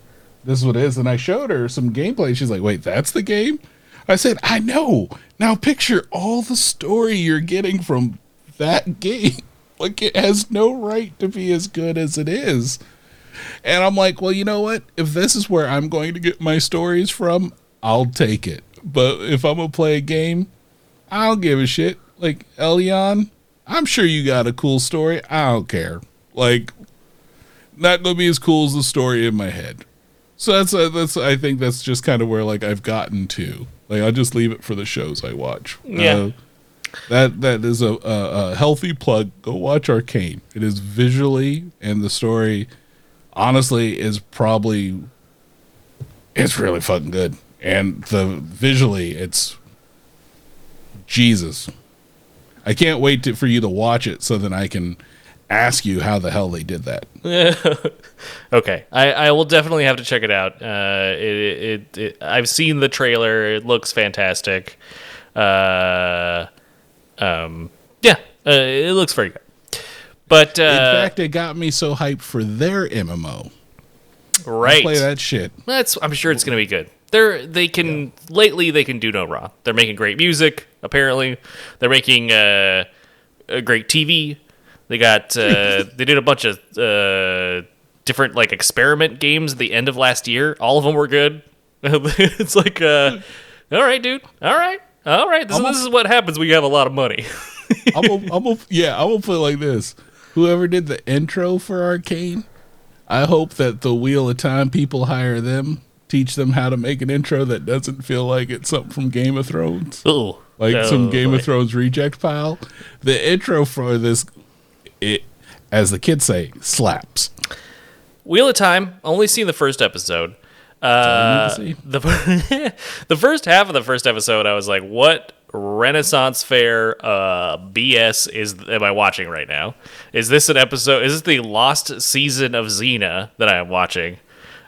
this is what it is. And I showed her some gameplay. She's like, wait, that's the game? I said, I know. Now picture all the story you're getting from that game. Like, it has no right to be as good as it is. And I'm like, well, you know what? If this is where I'm going to get my stories from, I'll take it. But if I'm going to play a game, I don't give a shit. Like, Elyon, I'm sure you got a cool story. I don't care. Like, not gonna be as cool as the story in my head. So that's uh, that's I think that's just kind of where like I've gotten to. Like I'll just leave it for the shows I watch. Yeah, uh, that that is a, a, a healthy plug. Go watch Arcane. It is visually and the story, honestly, is probably it's really fucking good. And the visually, it's Jesus. I can't wait to, for you to watch it so that I can ask you how the hell they did that. Okay, I, I will definitely have to check it out. Uh, it, it, it I've seen the trailer. It looks fantastic. Uh, um, yeah, uh, it looks very good. But uh, in fact, it got me so hyped for their M M O. Right, I'll play that shit. That's I'm sure it's gonna be good. They're they can yeah. lately they can do no wrong. They're making great music. Apparently, they're making uh, a great T V. They got, uh, they did a bunch of uh, different, like, experiment games at the end of last year. All of them were good. It's like, uh, all right, dude. All right. All right. This, this is what happens when you have a lot of money. I'm a, I'm a, yeah, I'm going to put it like this. Whoever did the intro for Arcane, I hope that the Wheel of Time people hire them teach them how to make an intro that doesn't feel like it's something from Game of Thrones. Oh, like no, some Game boy. of Thrones reject pile. The intro for this, it, as the kids say, slaps. Wheel of Time. Only seen the first episode. Uh, the the first half of the first episode, I was like, "What Renaissance fair uh, B S is am I watching right now? Is this an episode? Is this the lost season of Xena that I am watching?"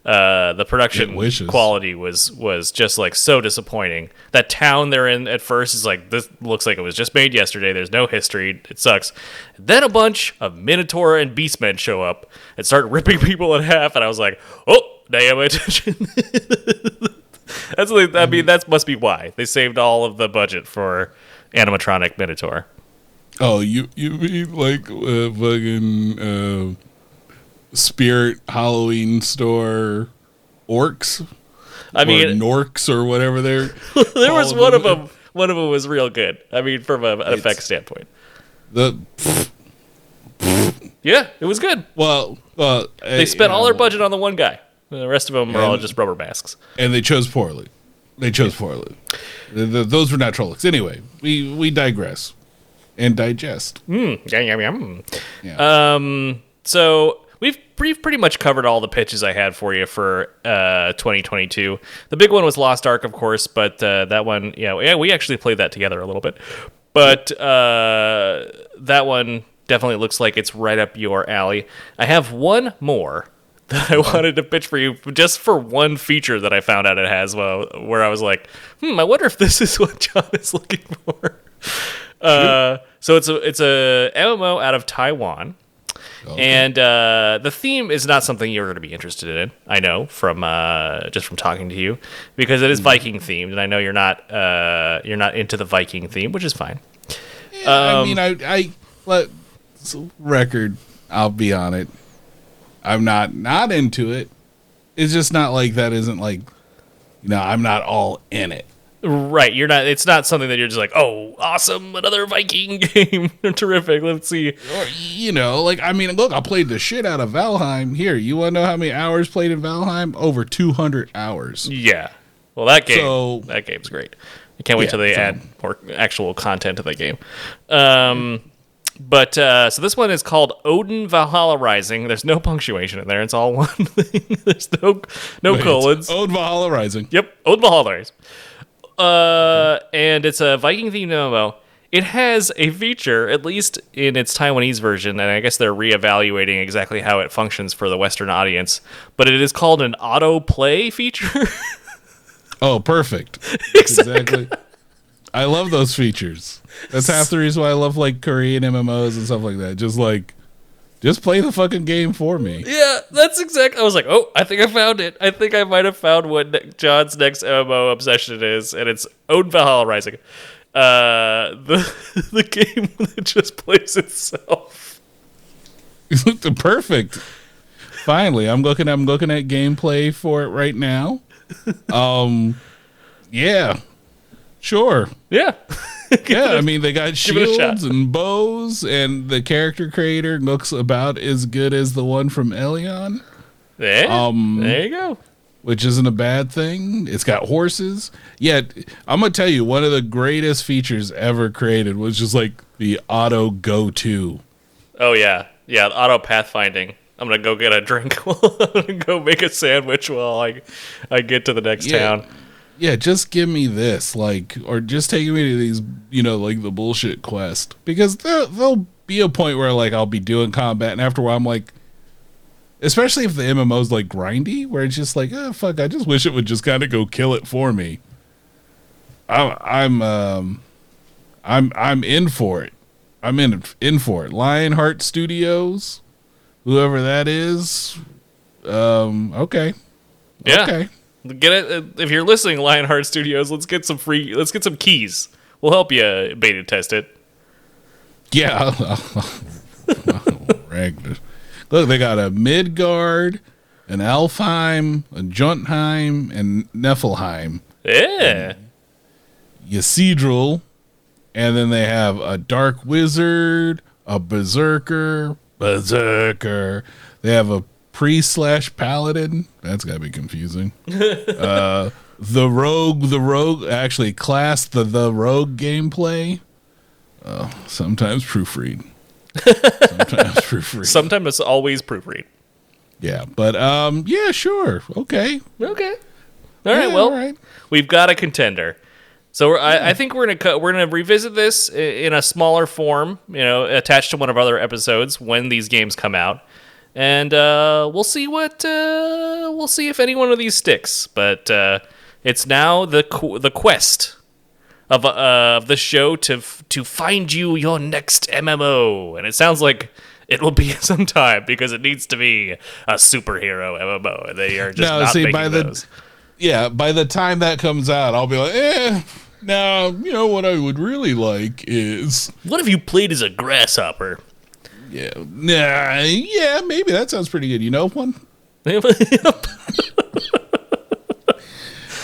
Uh, the production quality was was just like so disappointing. That town they're in at first is like, this looks like it was just made yesterday. There's no history. It sucks. Then a bunch of Minotaur and Beastmen show up and start ripping people in half, and I was like, "Oh." Now you have my attention. That's what they, I mean, that must be why they saved all of the budget for animatronic Minotaur. Oh, you you mean like uh, fucking uh, Spirit Halloween Store orcs? I mean, or norks or whatever they're. There was one them. of them. One of them was real good. I mean, from a, an effects standpoint. The. Yeah, it was good. Well, uh, they spent uh, all their budget on the one guy. The rest of them are and, all just rubber masks. And they chose poorly. They chose poorly. The, the, those were not Trollocs. Anyway, we, we digress and digest. Mm, yum, yum, yum. Yeah. Um, so we've, we've pretty much covered all the pitches I had for you for uh, twenty twenty-two. The big one was Lost Ark, of course, but uh, that one, you know, yeah, we actually played that together a little bit. But uh, that one definitely looks like it's right up your alley. I have one more that I wanted to pitch for you, just for one feature that I found out it has, where I was like, hmm, I wonder if this is what John is looking for. Uh, so it's a it's a M M O out of Taiwan, okay. and uh, the theme is not something you're going to be interested in, I know, from uh, just from talking to you, because it is Viking-themed, and I know you're not uh, you're not into the Viking theme, which is fine. Yeah, um, I mean, I, I let, record, I'll be on it. I'm not not into it. It's just not like that isn't like, you know, I'm not all in it. Right. You're not, it's not something that you're just like, oh, awesome. Another Viking game. Terrific. Let's see. Or, you know, like, I mean, look, I played the shit out of Valheim here. You want to know how many hours played in Valheim? Over two hundred hours. Yeah. Well, that game, so, that game's great. I can't wait yeah, till they so. add more actual content to the game. Um, But, uh, so this one is called Odin Valhalla Rising. There's no punctuation in there. It's all one thing. There's no no Wait, colons. Odin Valhalla Rising. Yep, Odin Valhalla Rising. Uh, and it's a Viking-themed M M O. It has a feature, at least in its Taiwanese version, and I guess they're reevaluating exactly how it functions for the Western audience, but it is called an auto-play feature. Oh, perfect. Exactly. exactly. I love those features. That's half the reason why I love like Korean M M Os and stuff like that. Just like, just play the fucking game for me. Yeah, that's exactly. I was like, oh, I think I found it. I think I might have found what ne- John's next M M O obsession is, and it's Odin Valhalla Rising. Uh, the the game that just plays itself. Perfect. Finally, I'm looking. I'm looking at gameplay for it right now. Um, yeah. Sure. Yeah. yeah. I mean, they got shields and bows, and the character creator looks about as good as the one from Elyon. There, um, there you go. Which isn't a bad thing. It's got horses. Yeah, I'm gonna tell you, one of the greatest features ever created was just like the auto go to. Oh yeah, yeah, auto pathfinding. I'm gonna go get a drink. I'm gonna go make a sandwich while I I get to the next yeah. town. Yeah, just give me this, like, or just take me to these, you know, like the bullshit quest, because there, there'll be a point where like I'll be doing combat, and after a while I'm like, especially if the M M O's like grindy, where it's just like, oh fuck, I just wish it would just kind of go kill it for me. I'm, I'm, um, I'm, I'm in for it. I'm in in for it. Lionheart Studios, whoever that is. Um, okay. Yeah. Okay. Get it if you're listening, Lionheart Studios. Let's get some free. Let's get some keys. We'll help you beta test it. Yeah, look, they got a Midgard, an Alfheim, a Jotunheim, and Niflheim. Yeah, Ysidril, and then they have a Dark Wizard, a Berserker, Berserker. They have a priest slash paladin. That's gotta be confusing. uh, the rogue, the rogue actually class the the rogue gameplay. Uh, sometimes proofread. Sometimes proofread. Sometimes it's always proofread. Yeah, but um, yeah, sure, okay, okay, all right. Yeah, well, all right. We've got a contender, so we're, yeah. I, I think we're gonna we're gonna revisit this in a smaller form, you know, attached to one of our other episodes when these games come out, and uh, we'll see what uh, we'll see if any one of these sticks. But uh, it's now the qu- the quest of uh, of the show to f- to find you your next M M O, and it sounds like. It will be some time because it needs to be a superhero M M O. They are just no, not see, making by the, those. Yeah, by the time that comes out, I'll be like, eh. Now, you know what I would really like is... What if you played as a grasshopper? Yeah, nah, yeah, maybe. That sounds pretty good. You know one? Yep.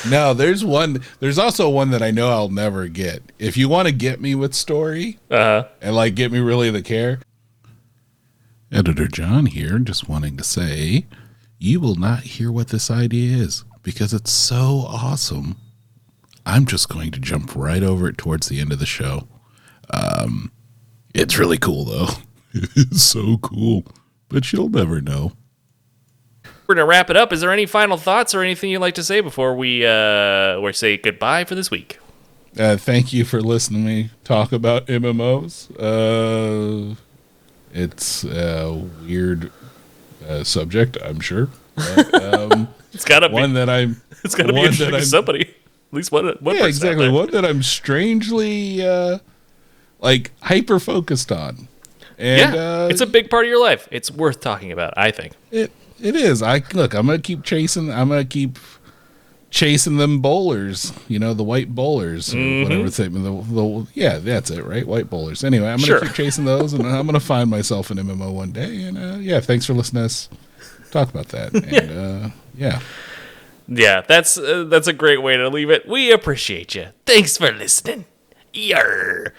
No, there's one. There's also one that I know I'll never get. If you want to get me with story uh-huh. and like get me really the care... Editor John here, just wanting to say, you will not hear what this idea is, because it's so awesome. I'm just going to jump right over it towards the end of the show. Um, it's really cool, though. It's so cool, but you'll never know. We're going to wrap it up. Is there any final thoughts or anything you'd like to say before we uh, or say goodbye for this week? Uh, thank you for listening to me talk about M M Os. Uh... It's a weird uh, subject, I'm sure. But, um, it's gotta one be, that I'm. It's gotta be interesting to somebody. At least one. one yeah, exactly. One that I'm strangely, uh, like hyper focused on. And, yeah, uh, it's a big part of your life. It's worth talking about, I think. It it is. I look. I'm gonna keep chasing. I'm gonna keep chasing them bowlers. You know, the white bowlers, mm-hmm. whatever they the, the yeah, that's it, right? White bowlers. Anyway, I'm gonna sure. keep chasing those, and I'm gonna find myself an M M O one day. And uh, yeah, thanks for listening to us talk about that. And uh, yeah, yeah, that's uh, that's a great way to leave it. We appreciate you. Thanks for listening. Yar.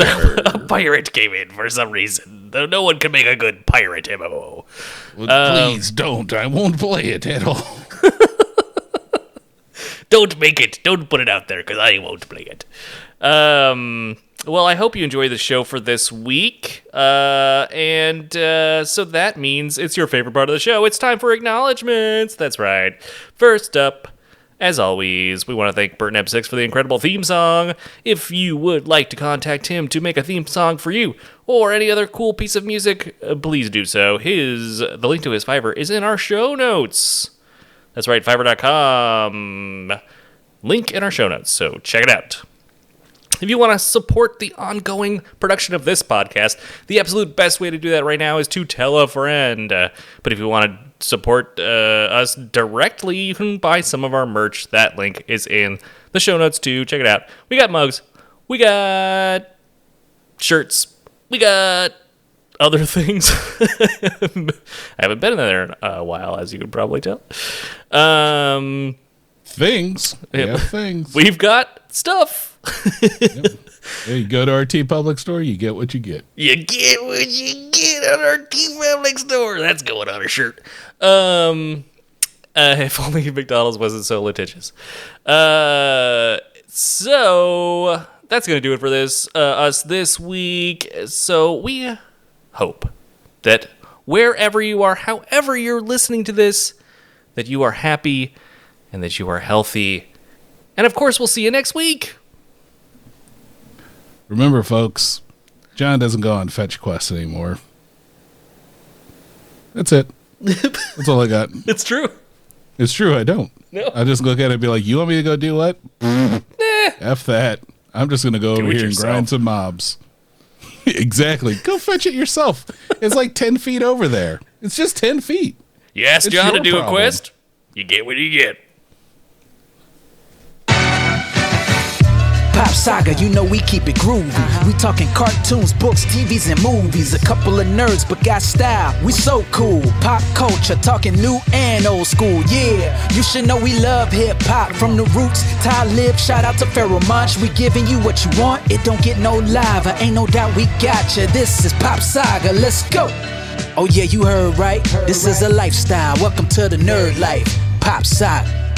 A pirate came in for some reason. No one can make a good pirate M M O. Well, um, please don't. I won't play it at all. Don't make it. Don't put it out there, because I won't play it. Um, well, I hope you enjoy the show for this week. Uh, and uh, so that means it's your favorite part of the show. It's time for acknowledgments. That's right. First up, as always, we want to thank Bert and Eb six for the incredible theme song. If you would like to contact him to make a theme song for you or any other cool piece of music, uh, please do so. His the link to his Fiverr is in our show notes. That's right, Fiverr dot com. Link in our show notes, so check it out. If you want to support the ongoing production of this podcast, the absolute best way to do that right now is to tell a friend. Uh, but if you want to support uh, us directly, you can buy some of our merch. That link is in the show notes, too. Check it out. We got mugs. We got shirts. We got... other things. I haven't been in there in a while, as you can probably tell. Um, things. Yeah, we things. We've got stuff. Yep. There you go to our T Public store, you get what you get. You get what you get on our T Public store. That's going on a shirt. Um, uh, if only McDonald's wasn't so litigious. Uh, so that's going to do it for this uh, us this week. So we... hope that wherever you are, however you're listening to this, that you are happy and that you are healthy. And of course, we'll see you next week. Remember, folks, John doesn't go on fetch quests anymore. That's it. That's all I got. It's true. It's true. I don't. No. I just look at it and be like, you want me to go do what? Nah. F that. I'm just going to go do over here yourself. And grind some mobs. Exactly. Go fetch it yourself. It's like ten feet over there. It's just ten feet. You ask John to do problem. A quest, you get what you get. Pop Saga, you know we keep it groovy. We talking cartoons, books, T Vs, and movies. A couple of nerds, but got style. We so cool. Pop culture, talking new and old school. Yeah, you should know we love hip hop from the roots. Talib, shout out to Pharrell Monch. We giving you what you want. It don't get no lava. Ain't no doubt we got you. This is Pop Saga. Let's go. Oh yeah, you heard right. This is a lifestyle. Welcome to the nerd life. Pop sock.